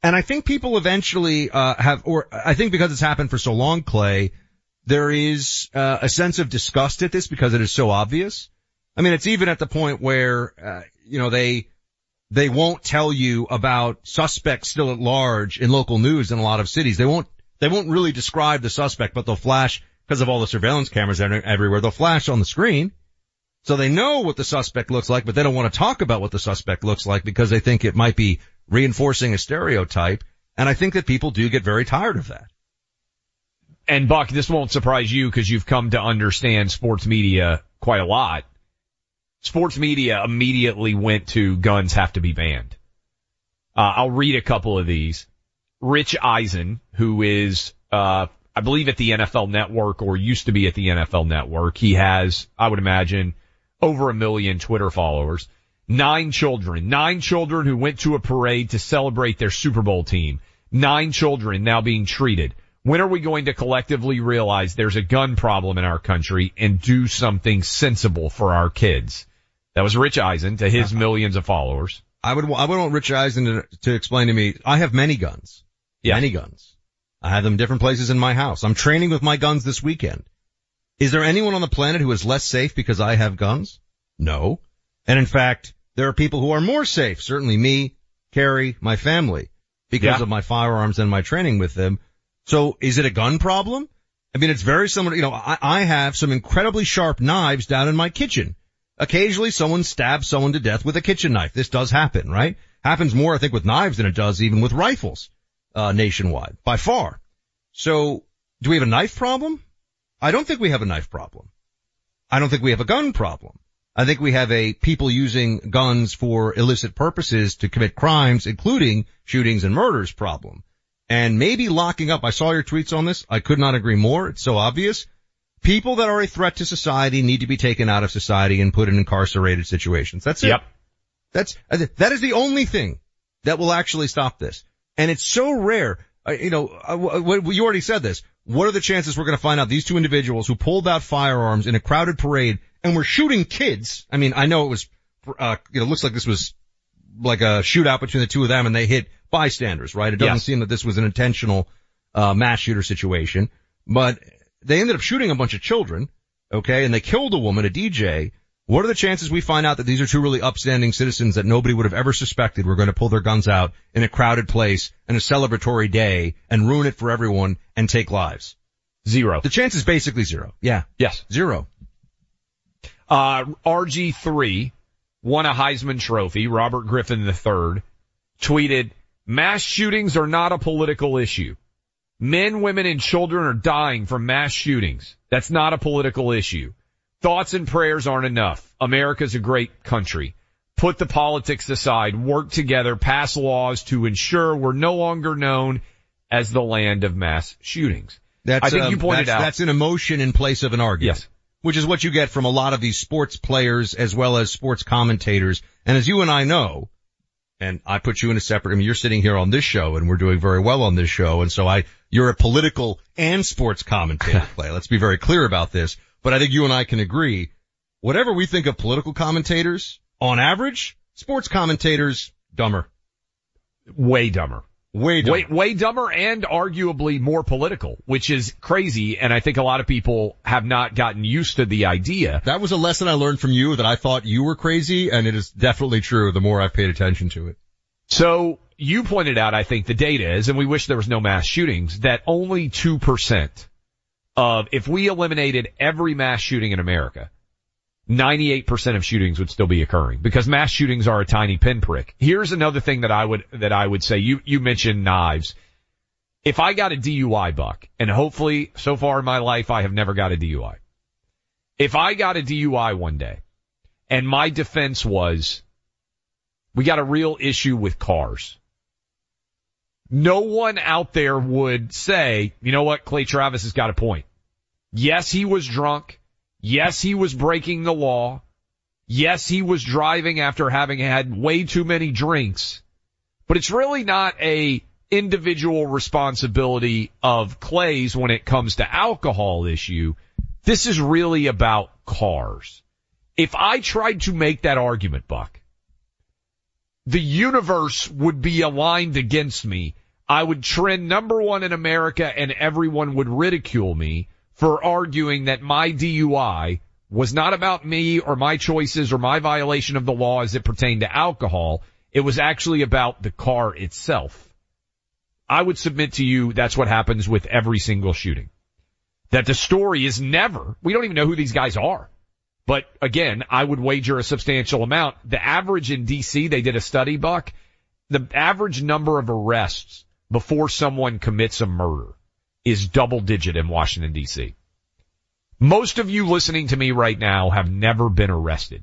And I think people eventually uh have, or I think because it's happened for so long, Clay, there is uh, a sense of disgust at this because it is so obvious. I mean, it's even at the point where, uh, you know, they they won't tell you about suspects still at large in local news in a lot of cities. They won't they won't really describe the suspect, but they'll flash, because of all the surveillance cameras everywhere, they'll flash on the screen. So they know what the suspect looks like, but they don't want to talk about what the suspect looks like because they think it might be reinforcing a stereotype, and I think that people do get very tired of that. And, Buck, this won't surprise you because you've come to understand sports media quite a lot. Sports media immediately went to guns have to be banned. Uh, I'll read a couple of these. Rich Eisen, who is, uh, I believe at the N F L Network, or used to be at the N F L Network, he has, I would imagine, over a million Twitter followers. Nine children, nine children who went to a parade to celebrate their Super Bowl team. Nine children now being treated. When are we going to collectively realize there's a gun problem in our country and do something sensible for our kids? That was Rich Eisen to his millions of followers. I would, I would want Rich Eisen to, to explain to me, I have many guns. Yeah. Many guns. I have them different places in my house. I'm training with my guns this weekend. Is there anyone on the planet who is less safe because I have guns? No. And in fact, there are people who are more safe, certainly me, Carrie, my family, because yeah. of my firearms and my training with them. So is it a gun problem? I mean, it's very similar. You know, I, I have some incredibly sharp knives down in my kitchen. Occasionally someone stabs someone to death with a kitchen knife. This does happen, right? Happens more, I think, with knives than it does even with rifles, uh, nationwide, by far. So do we have a knife problem? I don't think we have a knife problem. I don't think we have a gun problem. I think we have a people using guns for illicit purposes to commit crimes, including shootings and murders problem. And maybe locking up, I saw your tweets on this. I could not agree more. It's so obvious. People that are a threat to society need to be taken out of society and put in incarcerated situations. That's it. Yep. That's, that is the only thing that will actually stop this. And it's so rare. Uh, you know, uh, you already said this. What are the chances we're going to find out these two individuals who pulled out firearms in a crowded parade and were shooting kids? I mean, I know it was, uh, you know, it looks like this was like a shootout between the two of them and they hit bystanders, right? It doesn't yes. seem that this was an intentional, uh, mass shooter situation, but they ended up shooting a bunch of children, okay, and they killed a woman, a D J. What are the chances we find out that these are two really upstanding citizens that nobody would have ever suspected were going to pull their guns out in a crowded place in a celebratory day and ruin it for everyone and take lives? Zero. The chance is basically zero. Yeah. Yes. Zero. Uh, R G three won a Heisman Trophy. Robert Griffin the third tweeted, mass shootings are not a political issue. Men, women, and children are dying from mass shootings. That's not a political issue. Thoughts and prayers aren't enough. America's a great country. Put the politics aside. Work together. Pass laws to ensure we're no longer known as the land of mass shootings. That's, I think um, you pointed that's, out. That's an emotion in place of an argument. Yes. Which is what you get from a lot of these sports players as well as sports commentators. And as you and I know, and I put you in a separate, I mean, you're sitting here on this show and we're doing very well on this show. And so I, you're a political and sports commentator, Clay. Let's be very clear about this. But I think you and I can agree, whatever we think of political commentators, on average, sports commentators, dumber. Way dumber. Way dumber. Way, way dumber and arguably more political, which is crazy. And I think a lot of people have not gotten used to the idea. That was a lesson I learned from you that I thought you were crazy. And it is definitely true the more I've paid attention to it. So you pointed out, I think the data is, and we wish there was no mass shootings, that only two percent of, if we eliminated every mass shooting in America, ninety-eight percent of shootings would still be occurring because mass shootings are a tiny pinprick. Here's another thing that I would, that I would say. You, you mentioned knives. If I got a D U I, Buck, and hopefully so far in my life, I have never got a D U I. If I got a D U I one day and my defense was, we got a real issue with cars. No one out there would say, you know what, Clay Travis has got a point. Yes, he was drunk. Yes, he was breaking the law. Yes, he was driving after having had way too many drinks. But it's really not a individual responsibility of Clay's when it comes to alcohol issue. This is really about cars. If I tried to make that argument, Buck, the universe would be aligned against me. I would trend number one in America, and everyone would ridicule me for arguing that my D U I was not about me or my choices or my violation of the law as it pertained to alcohol. It was actually about the car itself. I would submit to you that's what happens with every single shooting. That the story is never, we don't even know who these guys are. But again, I would wager a substantial amount. The average in D C, they did a study, Buck, the average number of arrests before someone commits a murder is double digit in Washington, D C. Most of you listening to me right now have never been arrested.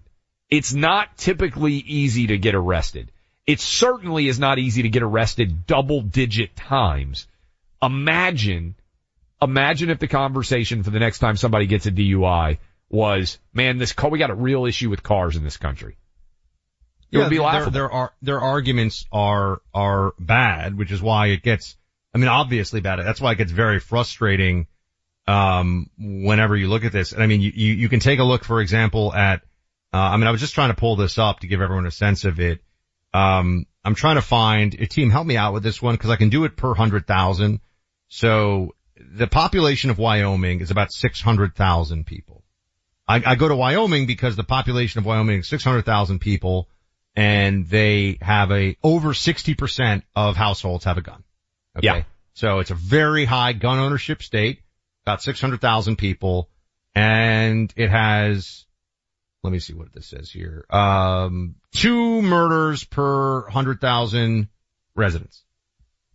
It's not typically easy to get arrested. It certainly is not easy to get arrested double digit times. Imagine, imagine if the conversation for the next time somebody gets a D U I was, man, this car, we got a real issue with cars in this country. It yeah, would be laughable. Their, their, their arguments are, are bad, which is why it gets, I mean, obviously bad. That's why it gets very frustrating, um, whenever you look at this. And I mean, you, you, you can take a look, for example, at, uh, I mean, I was just trying to pull this up to give everyone a sense of it. Um, I'm trying to find a team, help me out with this one because I can do it per hundred thousand. So the population of Wyoming is about six hundred thousand people. I go to Wyoming because the population of Wyoming is six hundred thousand people, and they have a over sixty percent of households have a gun. Okay? Yeah. So it's a very high gun ownership state, about six hundred thousand people, and it has, let me see what this says here, um, two murders per one hundred thousand residents.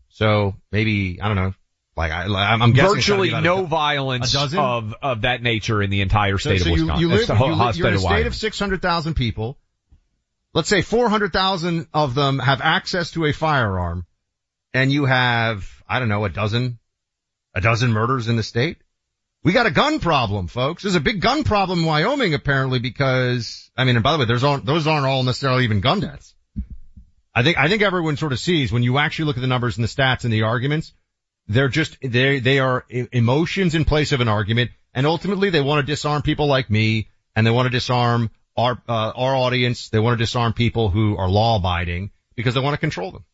So maybe, I don't know. Like I, I'm guessing virtually no a, violence a of of that nature in the entire state so, so of Wisconsin. You, you live, the whole, you live, you're in a state of six hundred thousand people. Let's say four hundred thousand of them have access to a firearm, and you have I don't know a dozen, a dozen murders in the state. We got a gun problem, folks. There's a big gun problem in Wyoming, apparently, because, I mean, and by the way, there's all, those aren't all necessarily even gun deaths. I think, I think everyone sort of sees when you actually look at the numbers and the stats and the arguments, they're just, they, they are emotions in place of an argument. And ultimately they want to disarm people like me, and they want to disarm our, uh, our audience. They want to disarm people who are law abiding because they want to control them.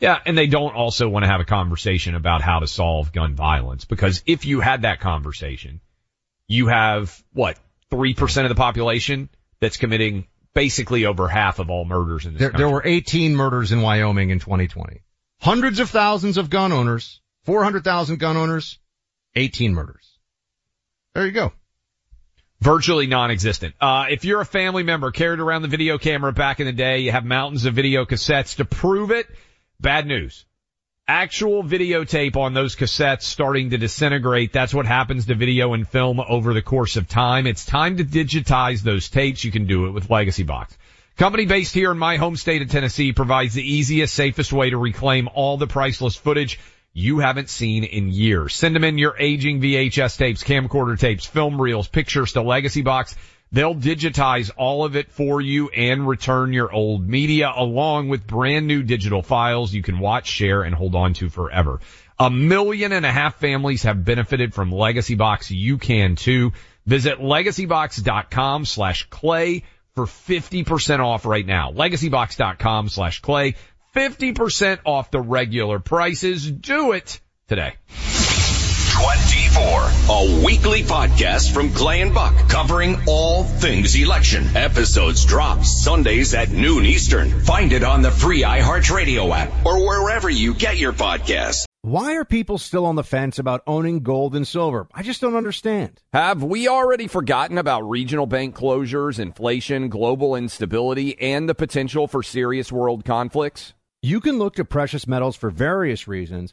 Yeah, and they don't also want to have a conversation about how to solve gun violence, because if you had that conversation, you have, what, three percent of the population that's committing basically over half of all murders in this country. There were eighteen murders in Wyoming in twenty twenty. Hundreds of thousands of gun owners, four hundred thousand gun owners, eighteen murders. There you go. Virtually non-existent. Uh, if you're a family member, carried around the video camera back in the day, you have mountains of video cassettes to prove it. Bad news. Actual videotape on those cassettes starting to disintegrate. That's what happens to video and film over the course of time. It's time to digitize those tapes. You can do it with Legacy Box. Company based here in my home state of Tennessee provides the easiest, safest way to reclaim all the priceless footage you haven't seen in years. Send them in your aging V H S tapes, camcorder tapes, film reels, pictures to Legacy Box. They'll digitize all of it for you and return your old media along with brand new digital files you can watch, share, and hold on to forever. A million and a half families have benefited from Legacy Box. You can too. Visit legacybox.com slash clay for fifty percent off right now. Legacybox.com slash clay, fifty percent off the regular prices. Do it today. twenty-four, a weekly podcast from Clay and Buck covering all things election. Episodes drop Sundays at noon Eastern. Find it on the free iHeartRadio app or wherever you get your podcasts. Why are people still on the fence about owning gold and silver? I just don't understand. Have we already forgotten about regional bank closures, inflation, global instability, and the potential for serious world conflicts? You can look to precious metals for various reasons.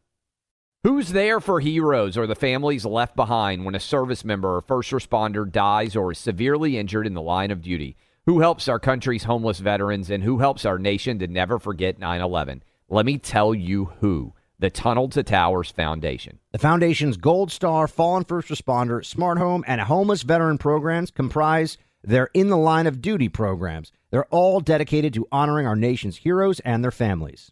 Who's there for heroes or the families left behind when a service member or first responder dies or is severely injured in the line of duty? Who helps our country's homeless veterans, and who helps our nation to never forget nine eleven? Let me tell you who. The Tunnel to Towers Foundation. The Foundation's Gold Star, Fallen First Responder, Smart Home, and Homeless Veteran programs comprise their In the Line of Duty programs. They're all dedicated to honoring our nation's heroes and their families.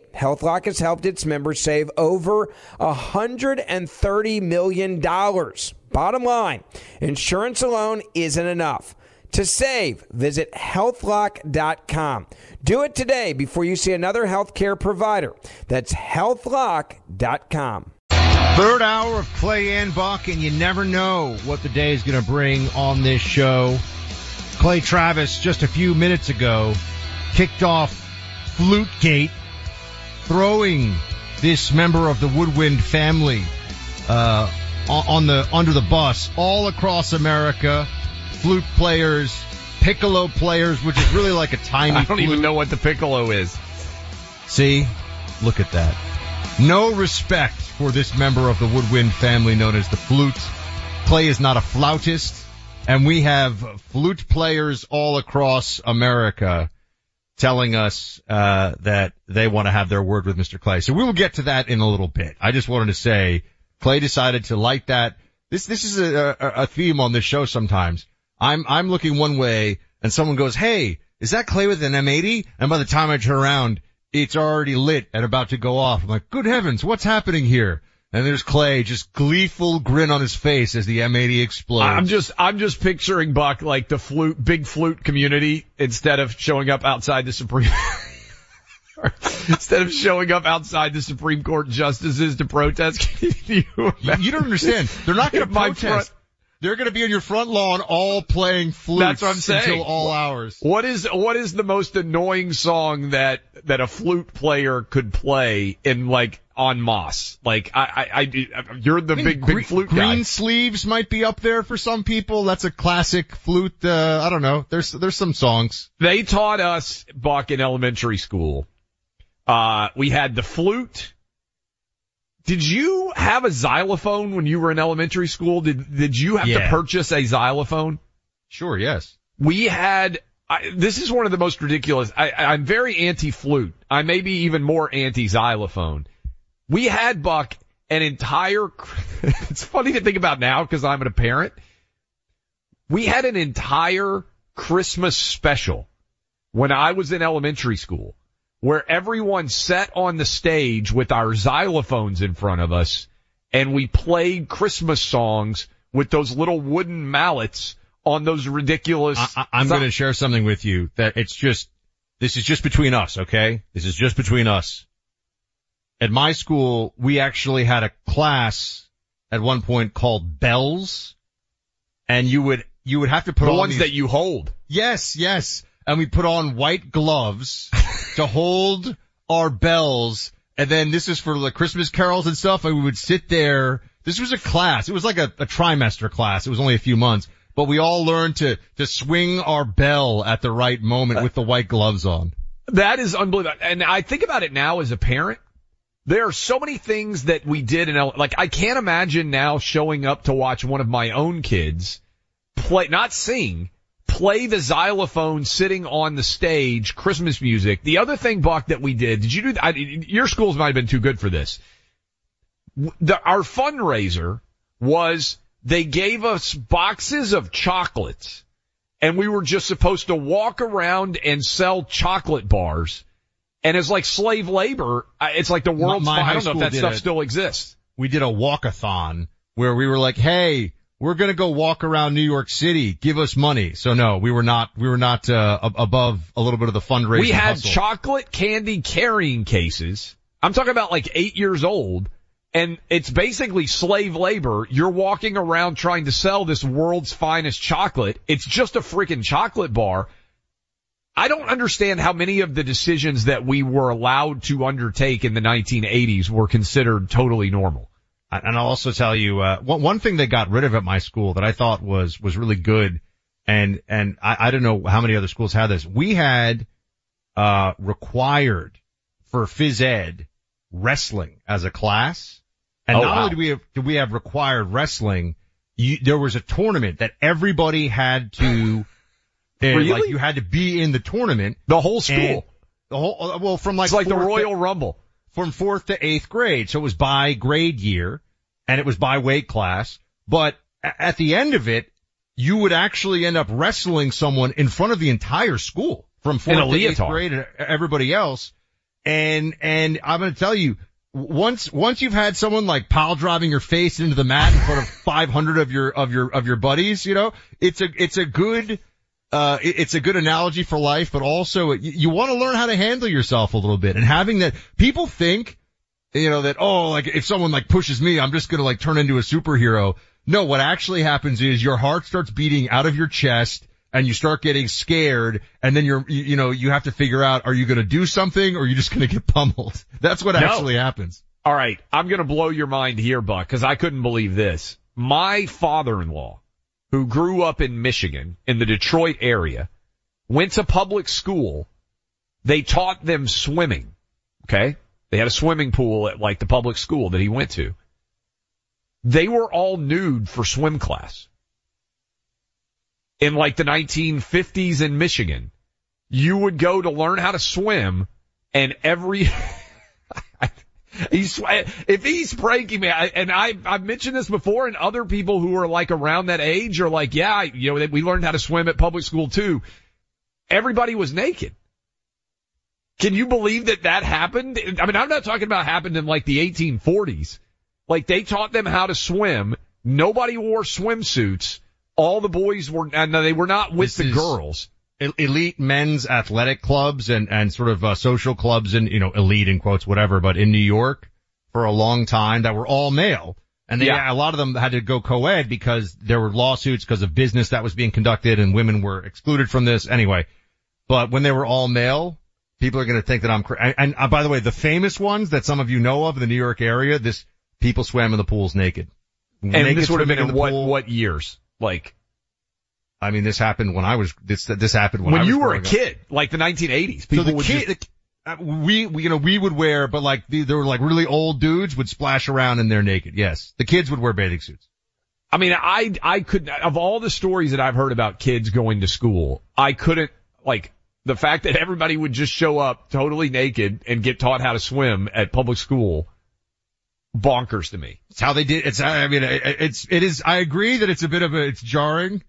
HealthLock has helped its members save over one hundred thirty million dollars. Bottom line, insurance alone isn't enough. To save, visit health lock dot com. Do it today before you see another healthcare provider. That's health lock dot com. Third hour of Clay and Buck, and you never know what the day is going to bring on this show. Clay Travis, just a few minutes ago, kicked off Flute Gate, throwing this member of the Woodwind family uh, on the under the bus all across America. Flute players, piccolo players, which is really like a tiny I don't flute. Even know what the piccolo is. See? Look at that. No respect for this member of the Woodwind family known as the Flute. Clay is not a flautist, and we have flute players all across America telling us uh that they want to have their word with Mister Clay. So we will get to that in a little bit. I just wanted to say Clay decided to light that. This this is a, a, a theme on this show sometimes. I'm I'm looking one way, and someone goes, hey, is that Clay with an M eighty? And by the time I turn around, it's already lit and about to go off. I'm like, good heavens, what's happening here? And there's Clay, just gleeful grin on his face as the M eighty explodes. I'm just, I'm just picturing, Buck, like the flute, big flute community, instead of showing up outside the Supreme, instead of showing up outside the Supreme Court justices to protest. you, you don't understand. They're not going to protest. Front- They're going to be on your front lawn all playing flutes. That's what I'm saying. Until all hours. What is, what is the most annoying song that, that a flute player could play in, like, en masse? Like, I, I, I you're the I big, gre- big flute green guy. Green Sleeves might be up there for some people. That's a classic flute, uh, I don't know. There's, there's some songs. They taught us, Buck, in elementary school. Uh, we had the flute. Did you have a xylophone when you were in elementary school? Did did you have yeah. to purchase a xylophone? Sure, yes. We had, I, this is one of the most ridiculous, I, I'm very anti-flute. I may be even more anti-xylophone. We had, Buck, an entire, it's funny to think about now because I'm a parent. We had an entire Christmas special when I was in elementary school, where everyone sat on the stage with our xylophones in front of us, and we played Christmas songs with those little wooden mallets on those ridiculous... I, I'm th- going to share something with you that it's just... This is just between us, okay? This is just between us. At my school, we actually had a class at one point called Bells, and you would you would have to put the on... The ones these, that you hold. Yes, yes. And we put on white gloves... to hold our bells, and then this is for the Christmas carols and stuff, and we would sit there. This was a class. It was like a, a trimester class. It was only a few months. But we all learned to, to swing our bell at the right moment with the white gloves on. That is unbelievable. And I think about it now as a parent. There are so many things that we did in L- like I can't imagine now showing up to watch one of my own kids play, not sing, play the xylophone sitting on the stage, Christmas music. The other thing, Buck, that we did, did you do, I, your schools might have been too good for this. The, our fundraiser was they gave us boxes of chocolates, and we were just supposed to walk around and sell chocolate bars. And it's like slave labor. It's like the world's, my, my I don't know if that stuff a, still exists. We did a walkathon where we were like, hey, we're gonna go walk around New York City. Give us money. So no, we were not. We were not uh, above a little bit of the fundraising. We had hustle. Chocolate candy carrying cases. I'm talking about like eight years old, and it's basically slave labor. You're walking around trying to sell this world's finest chocolate. It's just a freaking chocolate bar. I don't understand how many of the decisions that we were allowed to undertake in the nineteen eighties were considered totally normal. And I'll also tell you, uh, one thing they got rid of at my school that I thought was, was really good. And, and I, I don't know how many other schools had this. We had, uh, required for phys ed wrestling as a class. And oh, not wow. only do we have, do we have required wrestling, you, there was a tournament that everybody had to, really? Like you had to be in the tournament. The whole school. The whole, well, from like, it's like the Royal th- Rumble. From fourth to eighth grade. So it was by grade year, and it was by weight class. But at the end of it, you would actually end up wrestling someone in front of the entire school from fourth to eighth grade and everybody else. And, and I'm going to tell you, once, once you've had someone like pile driving your face into the mat in front of five hundred of your, of your, of your buddies, you know, it's a, it's a good, uh, it's a good analogy for life, but also you, you want to learn how to handle yourself a little bit. And having that, people think, you know, that, oh, like if someone like pushes me, I'm just going to like turn into a superhero. No, what actually happens is your heart starts beating out of your chest and you start getting scared, and then you're, you, you know, you have to figure out, are you going to do something or are you just going to get pummeled? That's what no. actually happens. All right. I'm going to blow your mind here, Buck, because I couldn't believe this. My father-in-law, who grew up in Michigan, in the Detroit area, went to public school. They taught them swimming. Okay. They had a swimming pool at like the public school that he went to. They were all nude for swim class. In like the nineteen fifties in Michigan, you would go to learn how to swim, and every he's if he's pranking me, I, and I I've mentioned this before, and other people who are like around that age are like, yeah, you know, we learned how to swim at public school too. Everybody was naked. Can you believe that that happened? I mean, I'm not talking about happened in like the eighteen forties. Like, they taught them how to swim. Nobody wore swimsuits. All the boys were, and they were not with the girls. Elite men's athletic clubs and, and sort of uh, social clubs and, you know, elite in quotes, whatever, but in New York for a long time that were all male. And they, yeah. a lot of them had to go co-ed because there were lawsuits because of business that was being conducted and women were excluded from this anyway. But when they were all male, people are going to think that I'm crazy. And, and uh, by the way, the famous ones that some of you know of in the New York area, this people swam in the pools naked. And naked this would have been in, in what, what years? Like, I mean, this happened when I was, this, this happened when, when I was you were a kid, up. Like the nineteen eighties. People so the would kid, just, the, uh, we, we, you know, we would wear, but like, the, there were like really old dudes would splash around in there naked. Yes. The kids would wear bathing suits. I mean, I, I couldn't, of all the stories that I've heard about kids going to school, I couldn't, like, the fact that everybody would just show up totally naked and get taught how to swim at public school, bonkers to me. It's how they did. It's, I mean, it's, it is, I agree that it's a bit of a, it's jarring.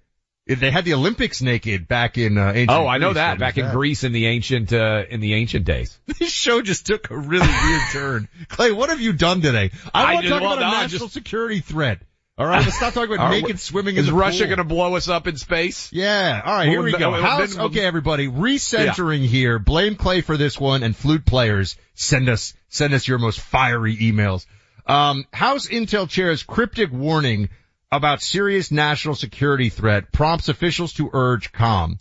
They had the Olympics naked back in, uh, ancient Oh, I know Greece, that. Back in that. Greece in the ancient, uh, in the ancient days. This show just took a really weird turn. Clay, what have you done today? I, I want to talk well, about no, a national just... security threat. All right, let's stop talking about naked right, swimming in the pool. Is Russia going to blow us up in space? Yeah. All right, here well, we go. Well, House, well, okay, everybody, recentering yeah. here. Blame Clay for this one, and flute players, send us send us your most fiery emails. Um, House Intel Chair's cryptic warning about serious national security threat prompts officials to urge calm.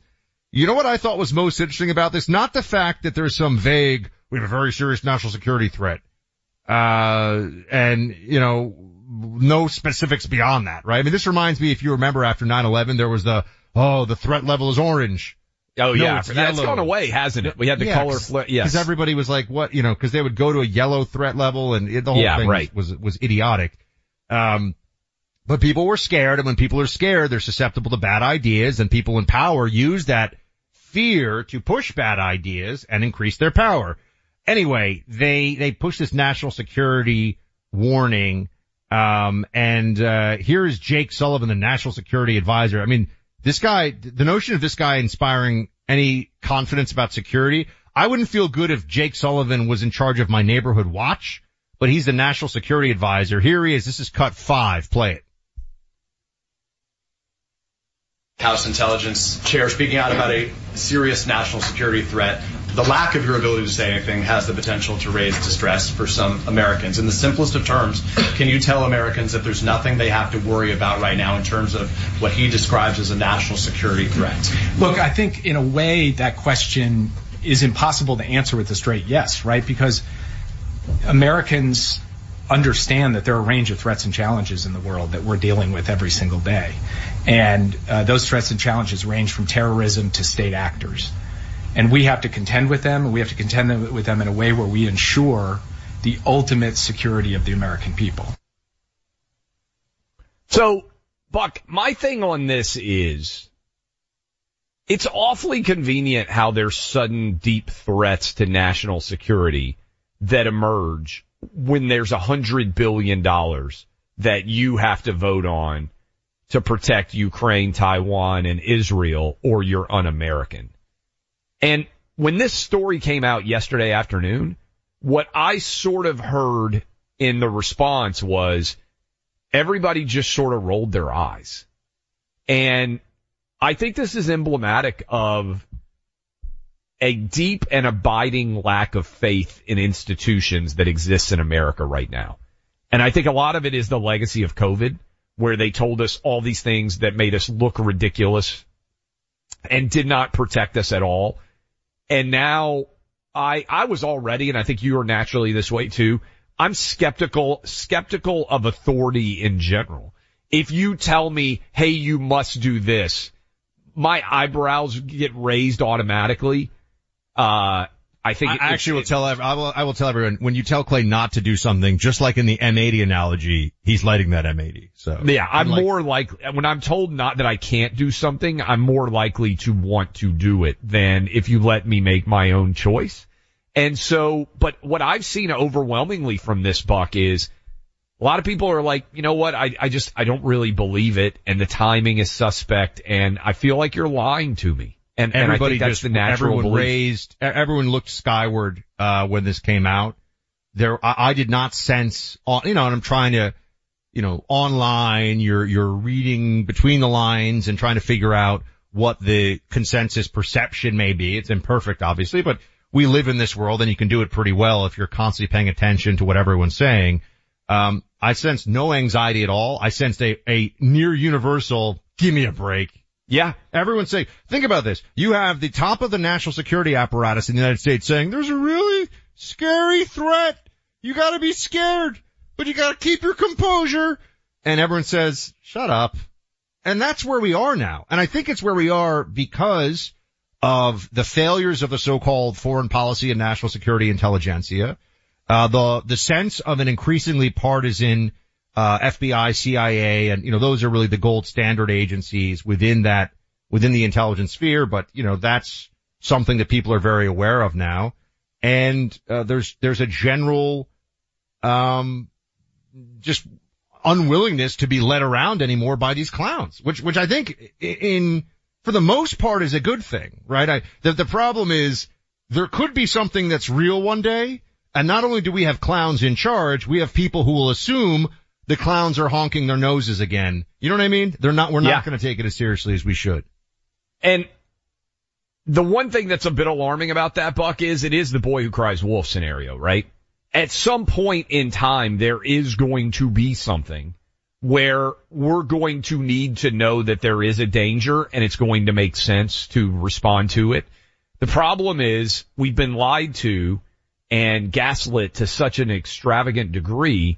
You know what I thought was most interesting about this? Not the fact that there's some vague, we have a very serious national security threat, uh, and, you know, no specifics beyond that, right? I mean, this reminds me, if you remember, after nine eleven, there was the, oh, the threat level is orange. Oh, no, yeah. It's that's gone away, hasn't it? We had the yeah, color flip. Yes. Because everybody was like, what, you know, because they would go to a yellow threat level, and it, the whole yeah, thing right. was was idiotic. Um, But people were scared, and when people are scared, they're susceptible to bad ideas, and people in power use that fear to push bad ideas and increase their power. Anyway, they they push this national security warning. Um, and, uh, here is Jake Sullivan, the national security advisor. I mean, this guy, the notion of this guy inspiring any confidence about security, I wouldn't feel good if Jake Sullivan was in charge of my neighborhood watch, but he's the national security advisor. Here he is. This is cut five. Play it. House Intelligence Chair speaking out about a serious national security threat. The lack of your ability to say anything has the potential to raise distress for some Americans. In the simplest of terms, can you tell Americans that there's nothing they have to worry about right now in terms of what he describes as a national security threat? Look, I think in a way that question is impossible to answer with a straight yes, right? Because Americans understand that there are a range of threats and challenges in the world that we're dealing with every single day. And uh, those threats and challenges range from terrorism to state actors. And we have to contend with them, and we have to contend with them in a way where we ensure the ultimate security of the American people. So, Buck, my thing on this is, it's awfully convenient how there's sudden deep threats to national security that emerge when there's a hundred billion dollars that you have to vote on to protect Ukraine, Taiwan, and Israel, or you're un-American. And when this story came out yesterday afternoon, what I sort of heard in the response was everybody just sort of rolled their eyes. And I think this is emblematic of a deep and abiding lack of faith in institutions that exists in America right now. And I think a lot of it is the legacy of COVID, where they told us all these things that made us look ridiculous and did not protect us at all. And now I, I was already, and I think you are naturally this way too, I'm skeptical, skeptical of authority in general. If you tell me, hey, you must do this, my eyebrows get raised automatically. Uh, I think I it, actually will tell, I will, I will tell everyone, when you tell Clay not to do something, just like in the M eighty analogy, he's lighting that M eighty. So yeah, I'm unlike, more likely, when I'm told not that I can't do something, I'm more likely to want to do it than if you let me make my own choice. And so, but what I've seen overwhelmingly from this, Buck, is a lot of people are like, you know what? I, I just, I don't really believe it. And the timing is suspect. And I feel like you're lying to me. And, everybody and I think just, that's the natural everyone belief. raised, everyone looked skyward, uh, when this came out. There, I, I did not sense, you know, and I'm trying to, you know, online, you're, you're reading between the lines and trying to figure out what the consensus perception may be. It's imperfect, obviously, but we live in this world and you can do it pretty well if you're constantly paying attention to what everyone's saying. Um, I sensed no anxiety at all. I sensed a, a near universal, give me a break. Yeah. Everyone's saying, think about this. You have the top of the national security apparatus in the United States saying, there's a really scary threat. You gotta be scared, but you gotta keep your composure. And everyone says, shut up. And that's where we are now. And I think it's where we are because of the failures of the so-called foreign policy and national security intelligentsia. Uh, the, the sense of an increasingly partisan Uh, F B I, C I A, and, you know, those are really the gold standard agencies within that, within the intelligence sphere. But, you know, that's something that people are very aware of now. And, uh, there's, there's a general, um, just unwillingness to be led around anymore by these clowns, which, which I think in, for the most part is a good thing, right? I, the, the problem is there could be something that's real one day. And not only do we have clowns in charge, we have people who will assume the clowns are honking their noses again. You know what I mean? They're not, we're not yeah. going to take it as seriously as we should. And the one thing that's a bit alarming about that, Buck, is it is the boy who cries wolf scenario, right? At some point in time, there is going to be something where we're going to need to know that there is a danger and it's going to make sense to respond to it. The problem is we've been lied to and gaslit to such an extravagant degree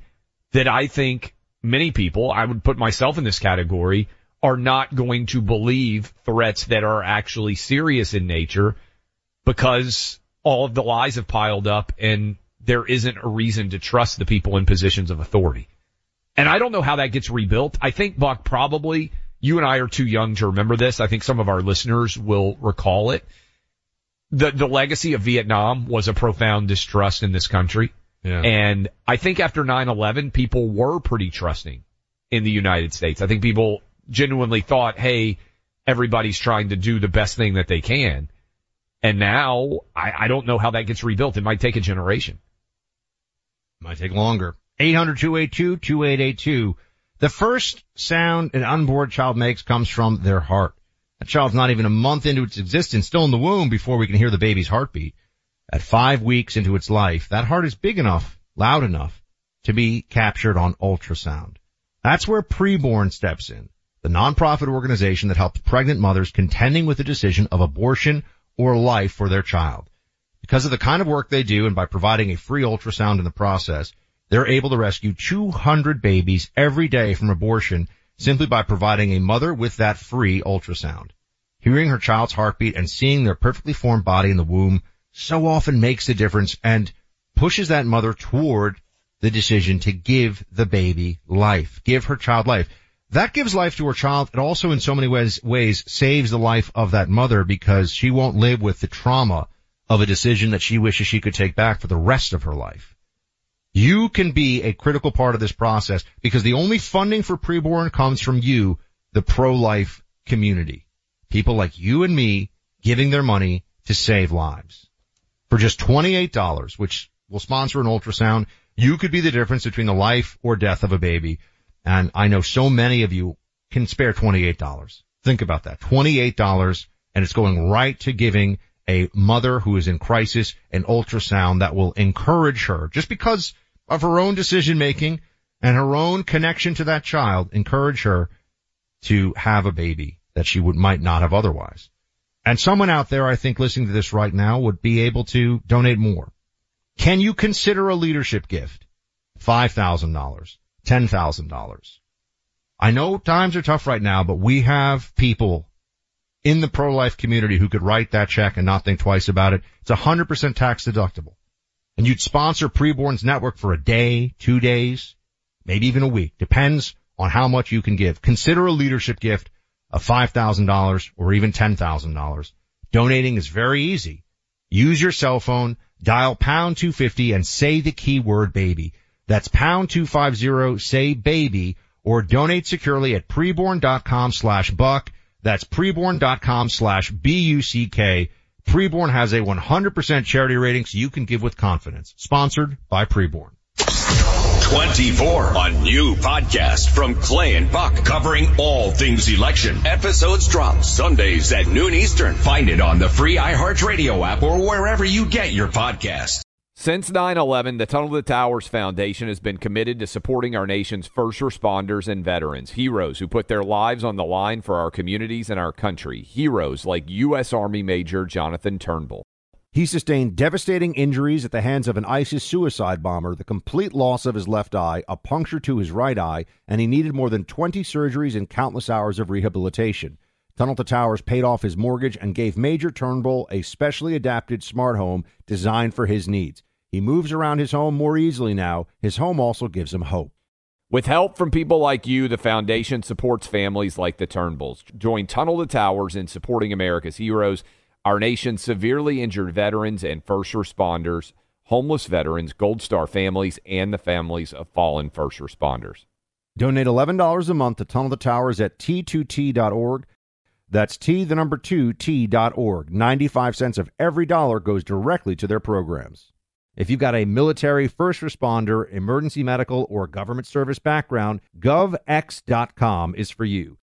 that I think many people, I would put myself in this category, are not going to believe threats that are actually serious in nature because all of the lies have piled up and there isn't a reason to trust the people in positions of authority. And I don't know how that gets rebuilt. I think, Buck, probably you and I are too young to remember this. I think some of our listeners will recall it. The, the legacy of Vietnam was a profound distrust in this country. Yeah. And I think after nine eleven, people were pretty trusting in the United States. I think people genuinely thought, hey, everybody's trying to do the best thing that they can. And now I, I don't know how that gets rebuilt. It might take a generation. Might take longer. eight hundred, two eight two, two eight eight two. The first sound an unborn child makes comes from their heart. That child's not even a month into its existence, still in the womb before we can hear the baby's heartbeat. At five weeks into its life, that heart is big enough, loud enough, to be captured on ultrasound. That's where Preborn steps in, the nonprofit organization that helps pregnant mothers contending with the decision of abortion or life for their child. Because of the kind of work they do and by providing a free ultrasound in the process, they're able to rescue two hundred babies every day from abortion simply by providing a mother with that free ultrasound. Hearing her child's heartbeat and seeing their perfectly formed body in the womb so often makes the difference and pushes that mother toward the decision to give the baby life, give her child life. That gives life to her child. It also, in so many ways, ways saves the life of that mother because she won't live with the trauma of a decision that she wishes she could take back for the rest of her life. You can be a critical part of this process because the only funding for Preborn comes from you, the pro-life community. People like you and me giving their money to save lives. For just twenty-eight dollars, which will sponsor an ultrasound. You could be the difference between the life or death of a baby. And I know so many of you can spare twenty-eight dollars. Think about that. twenty-eight dollars, and it's going right to giving a mother who is in crisis an ultrasound that will encourage her, just because of her own decision making and her own connection to that child, encourage her to have a baby that she would might not have otherwise. And someone out there, I think, listening to this right now would be able to donate more. Can you consider a leadership gift? five thousand dollars, ten thousand dollars. I know times are tough right now, but we have people in the pro-life community who could write that check and not think twice about it. It's one hundred percent tax deductible. And you'd sponsor Preborn's network for a day, two days, maybe even a week. Depends on how much you can give. Consider a leadership gift of five thousand dollars or even ten thousand dollars. Donating is very easy. Use your cell phone, dial pound two fifty, and say the keyword baby. That's pound two fifty, say baby, or donate securely at preborn.com slash buck. That's preborn.com slash B U C K. Preborn has a one hundred percent charity rating, so you can give with confidence. Sponsored by Preborn. twenty-four, a new podcast from Clay and Buck covering all things election. Episodes drop Sundays at noon Eastern. Find it on the free iHeartRadio app or wherever you get your podcasts. Since nine eleven, the Tunnel to Towers Foundation has been committed to supporting our nation's first responders and veterans, heroes who put their lives on the line for our communities and our country, heroes like U S Army Major Jonathan Turnbull. He sustained devastating injuries at the hands of an ISIS suicide bomber, the complete loss of his left eye, a puncture to his right eye, and he needed more than twenty surgeries and countless hours of rehabilitation. Tunnel to Towers paid off his mortgage and gave Major Turnbull a specially adapted smart home designed for his needs. He moves around his home more easily now. His home also gives him hope. With help from people like you, the foundation supports families like the Turnbulls. Join Tunnel to Towers in supporting America's heroes, our nation's severely injured veterans and first responders, homeless veterans, Gold Star families, and the families of fallen first responders. Donate eleven dollars a month to Tunnel to Towers at T two T dot org. That's T, the number two, T dot org. ninety-five cents of every dollar goes directly to their programs. If you've got a military, first responder, emergency medical, or government service background, gov x dot com is for you.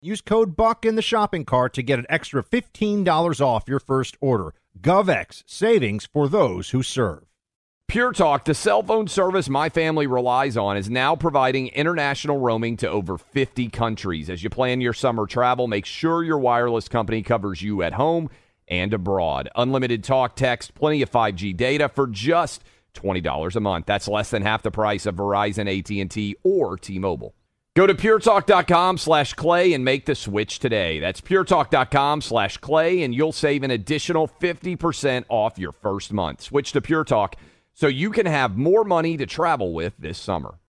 Use code BUCK in the shopping cart to get an extra fifteen dollars off your first order. GovX, savings for those who serve. PureTalk, the cell phone service my family relies on, is now providing international roaming to over fifty countries. As you plan your summer travel, make sure your wireless company covers you at home and abroad. Unlimited talk, text, plenty of five G data for just twenty dollars a month. That's less than half the price of Verizon, A T and T, or T-Mobile. Go to puretalk.com slash clay and make the switch today. That's puretalk.com slash clay, and you'll save an additional fifty percent off your first month. Switch to PureTalk so you can have more money to travel with this summer.